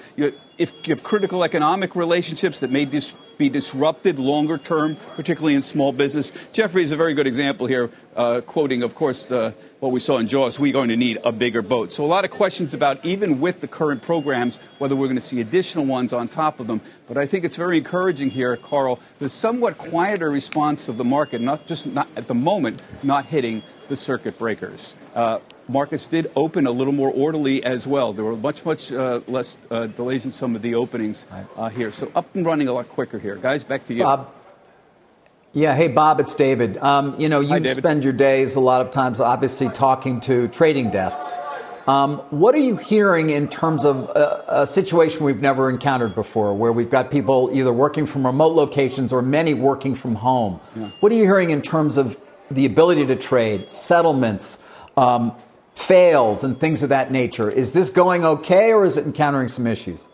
if critical economic relationships that may be disrupted longer term, particularly in small business. Jeffrey is a very good example here, quoting, of course, what we saw in Jaws. We're going to need a bigger boat. So a lot of questions about, even with the current programs, whether we're going to see additional ones on top of them. But I think it's very encouraging here, Carl, the somewhat quieter response of the market, not at the moment, not hitting the circuit breakers. Markets did open a little more orderly as well. There were much less delays in some of the openings here. So up and running a lot quicker here. Guys, back to you. Bob. Yeah. Hey, Bob, it's David. You spend your days a lot of times obviously talking to trading desks. What are you hearing in terms of a situation we've never encountered before, where we've got people either working from remote locations or many working from home? Yeah. What are you hearing in terms of the ability to trade, settlements, fails and things of that nature? Is this going okay, or is it encountering some issues?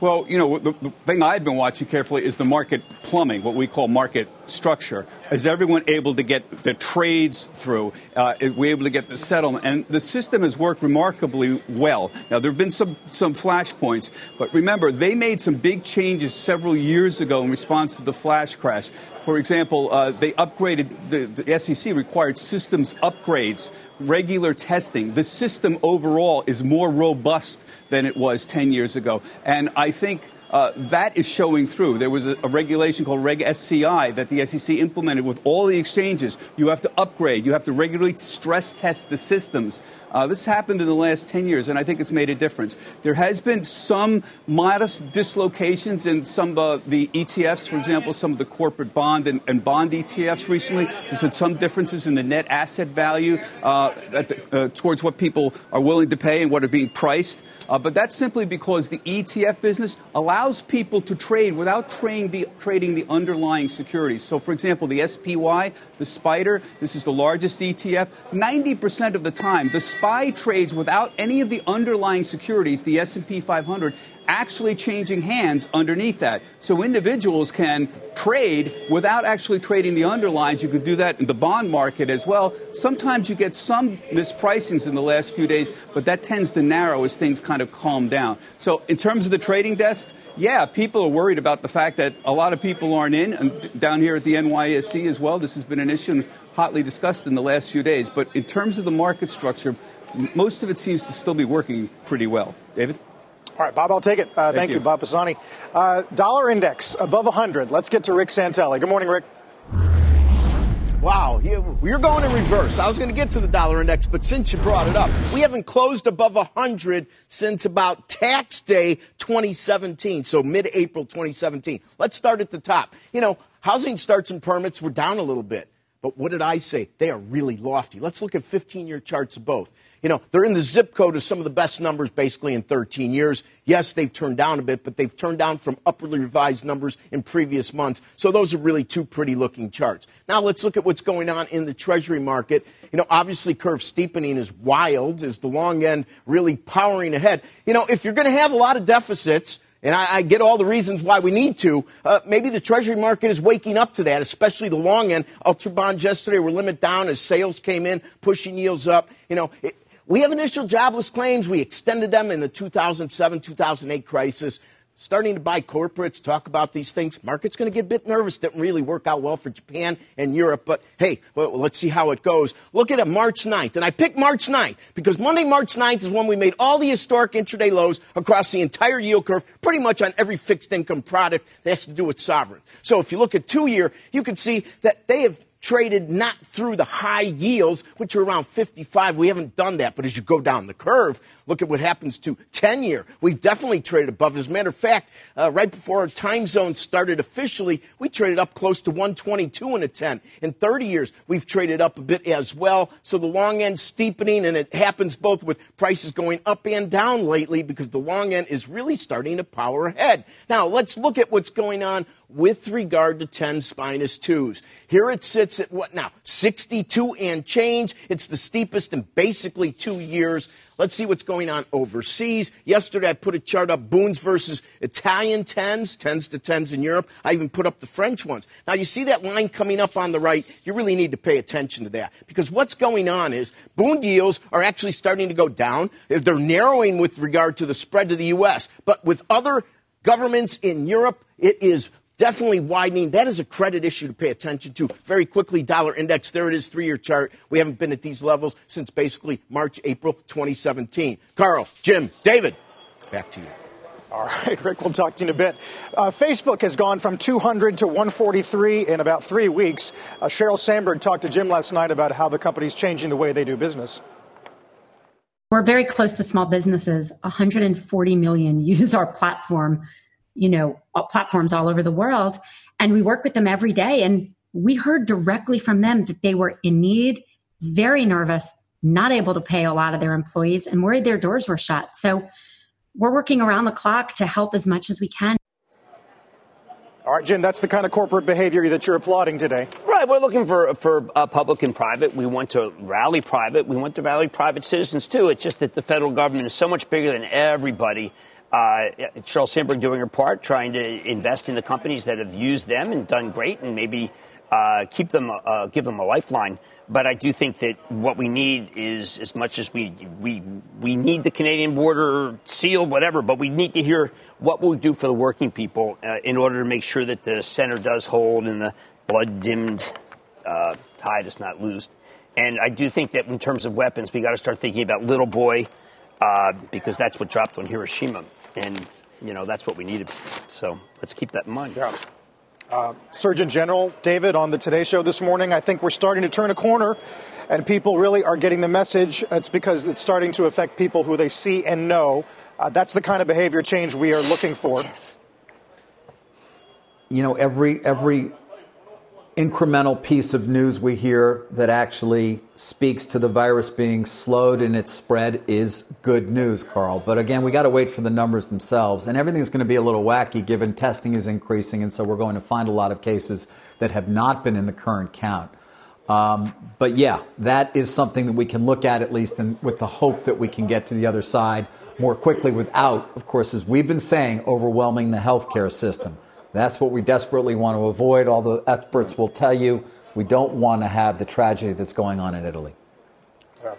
Well, the thing I've been watching carefully is the market plumbing, what we call market structure. Is everyone able to get the trades through? Are we able to get the settlement? And the system has worked remarkably well. Now, there have been some flashpoints, but remember, they made some big changes several years ago in response to the flash crash. For example, they upgraded, the SEC required systems upgrades, regular testing. The system overall is more robust than it was 10 years ago. And I think that is showing through. There was a regulation called Reg SCI that the SEC implemented with all the exchanges. You have to upgrade. You have to regularly stress test the systems. This happened in the last 10 years, and I think it's made a difference. There has been some modest dislocations in some of the ETFs, for example, some of the corporate bond and bond ETFs recently. There's been some differences in the net asset value towards what people are willing to pay and what are being priced. But that's simply because the ETF business allows people to trade without trading the underlying securities. So, for example, the SPY, the SPDR, this is the largest ETF. 90% of the time, the SPY trades without any of the underlying securities, the S&P 500, actually changing hands underneath that. So individuals can trade without actually trading the underlines. You could do that in the bond market as well. Sometimes you get some mispricings in the last few days, but that tends to narrow as things kind of calm down. So in terms of the trading desk, Yeah, people are worried about the fact that a lot of people aren't in. And down here at the NYSE as well, this has been an issue hotly discussed in the last few days. But in terms of the market structure, most of it seems to still be working pretty well. David? All right, Bob, I'll take it. Thank you, Bob Pisani. Dollar index above 100. Let's get to Rick Santelli. Good morning, Rick. Wow, you're going in reverse. I was going to get to the dollar index, but since you brought it up, we haven't closed above 100 since about tax day 2017, so mid-April 2017. Let's start at the top. You know, housing starts and permits were down a little bit, but what did I say? They are really lofty. Let's look at 15-year charts of both. You know, they're in the zip code of some of the best numbers basically in 13 years. Yes, they've turned down a bit, but they've turned down from upwardly revised numbers in previous months. So those are really two pretty-looking charts. Now let's look at what's going on in the Treasury market. You know, obviously curve steepening is wild, is the long end really powering ahead. You know, if you're going to have a lot of deficits, and I get all the reasons why we need to, maybe the Treasury market is waking up to that, especially the long end. Ultra bonds yesterday were limit down as sales came in, pushing yields up. You know, we have initial jobless claims. We extended them in the 2007-2008 crisis. Starting to buy corporates, talk about these things. Market's going to get a bit nervous. Didn't really work out well for Japan and Europe. But, hey, well, let's see how it goes. Look at it March 9th. And I picked March 9th because Monday, March 9th is when we made all the historic intraday lows across the entire yield curve, pretty much on every fixed income product that has to do with sovereign. So if you look at 2-year, you can see that they have traded not through the high yields, which are around 55. We haven't done that. But as you go down the curve, look at what happens to 10-year. We've definitely traded above. As a matter of fact, right before our time zone started officially, we traded up close to 122 in a 10. In 30 years, we've traded up a bit as well. So the long end steepening, and it happens both with prices going up and down lately because the long end is really starting to power ahead. Now, let's look at what's going on with regard to 10s minus 2s. Here it sits at what now? 62 and change. It's the steepest in basically 2 years. Let's see what's going on overseas. Yesterday I put a chart up, Boons versus Italian 10s, 10s to 10s in Europe. I even put up the French ones. Now you see that line coming up on the right. You really need to pay attention to that because what's going on is Boon yields are actually starting to go down. They're narrowing with regard to the spread to the U.S. But with other governments in Europe, it is definitely widening. That is a credit issue to pay attention to. Very quickly, dollar index. There it is, 3-year chart. We haven't been at these levels since basically March, April 2017. Carl, Jim, David, back to you. All right, Rick, we'll talk to you in a bit. Facebook has gone from 200 to 143 in about 3 weeks. Sheryl Sandberg talked to Jim last night about how the company's changing the way they do business. We're very close to small businesses. 140 million use our platform, you know, platforms all over the world. And we work with them every day. And we heard directly from them that they were in need, very nervous, not able to pay a lot of their employees, and worried their doors were shut. So we're working around the clock to help as much as we can. All right, Jim, that's the kind of corporate behavior that you're applauding today. Right. We're looking for public and private. We want to rally private. We want to rally private citizens, too. It's just that the federal government is so much bigger than everybody. Sheryl Sandberg doing her part, trying to invest in the companies that have used them and done great and maybe keep them, give them a lifeline. But I do think that what we need is, as much as we need the Canadian border sealed, whatever, but we need to hear what we'll do for the working people in order to make sure that the center does hold and the blood-dimmed tide is not loosed. And I do think that in terms of weapons, we got to start thinking about little boy because that's what dropped on Hiroshima. And, you know, that's what we needed. So let's keep that in mind. Yeah. Surgeon General David on the Today Show this morning, I think we're starting to turn a corner and people really are getting the message. It's because it's starting to affect people who they see and know. That's the kind of behavior change we are looking for. Yes. You know, every incremental piece of news we hear that actually speaks to the virus being slowed in its spread is good news, Carl. But again, we got to wait for the numbers themselves. And everything's going to be a little wacky given testing is increasing. And so we're going to find a lot of cases that have not been in the current count. But yeah, that is something that we can look at least, and with the hope that we can get to the other side more quickly without, of course, as we've been saying, overwhelming the healthcare system. That's what we desperately want to avoid. All the experts will tell you we don't want to have the tragedy that's going on in Italy. Yeah.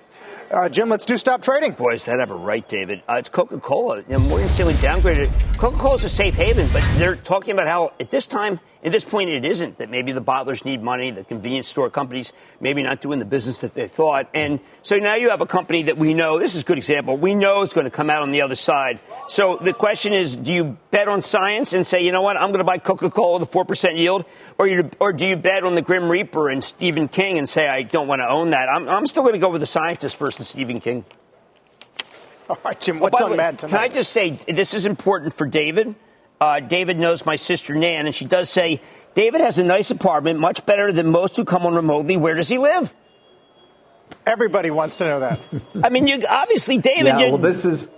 Jim, let's do stop trading. Boy, is that ever right, David. It's Coca-Cola. You know, Morgan Stanley downgraded. Coca-Cola's a safe haven, but they're talking about how at this time, at this point, it isn't. That maybe the bottlers need money, the convenience store companies maybe not doing the business that they thought. And so now you have a company that we know, this is a good example, we know it's going to come out on the other side. So the question is, do you bet on science and say, you know what, I'm going to buy Coca-Cola with a 4% yield? Or do you bet on the Grim Reaper and Stephen King and say, I don't want to own that? I'm still going to go with the scientist first and Stephen King. All right, Jim, what's on Mad tonight? Can I just say, this is important for David. David knows my sister, Nan, and she does say, David has a nice apartment, much better than most who come on remotely. Where does he live? Everybody wants to know that. I mean, you obviously, David. Yeah, well, this is.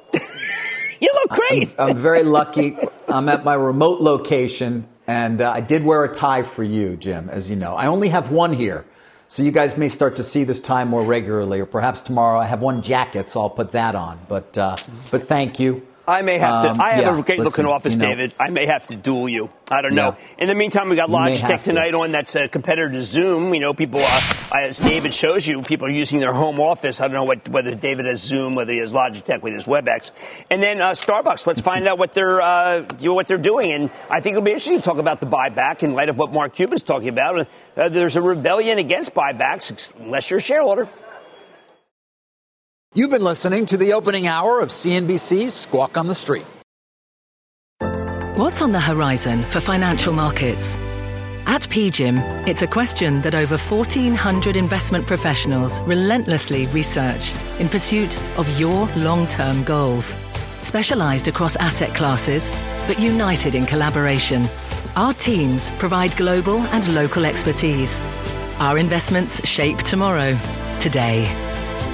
You look great. I'm very lucky. I'm at my remote location, and I did wear a tie for you, Jim, as you know. I only have one here, so you guys may start to see this tie more regularly, or perhaps tomorrow. I have one jacket, so I'll put that on. But thank you. I may have to. I have a great-looking office, David. I may have to duel you. I don't know. In the meantime, we got Lodge Tech tonight on. That's a competitor to Zoom. You know, people, as David shows you, people are using their home office. I don't know whether David has Zoom, whether he has Logitech, whether he has WebEx. And then Starbucks. Let's find out what they're doing. And I think it'll be interesting to talk about the buyback in light of what Mark Cuban's talking about. There's a rebellion against buybacks unless you're a shareholder. You've been listening to the opening hour of CNBC's Squawk on the Street. What's on the horizon for financial markets? At PGIM, it's a question that over 1,400 investment professionals relentlessly research in pursuit of your long-term goals. Specialized across asset classes, but united in collaboration, our teams provide global and local expertise. Our investments shape tomorrow, today.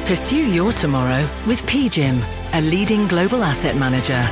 Pursue your tomorrow with PGIM, a leading global asset manager.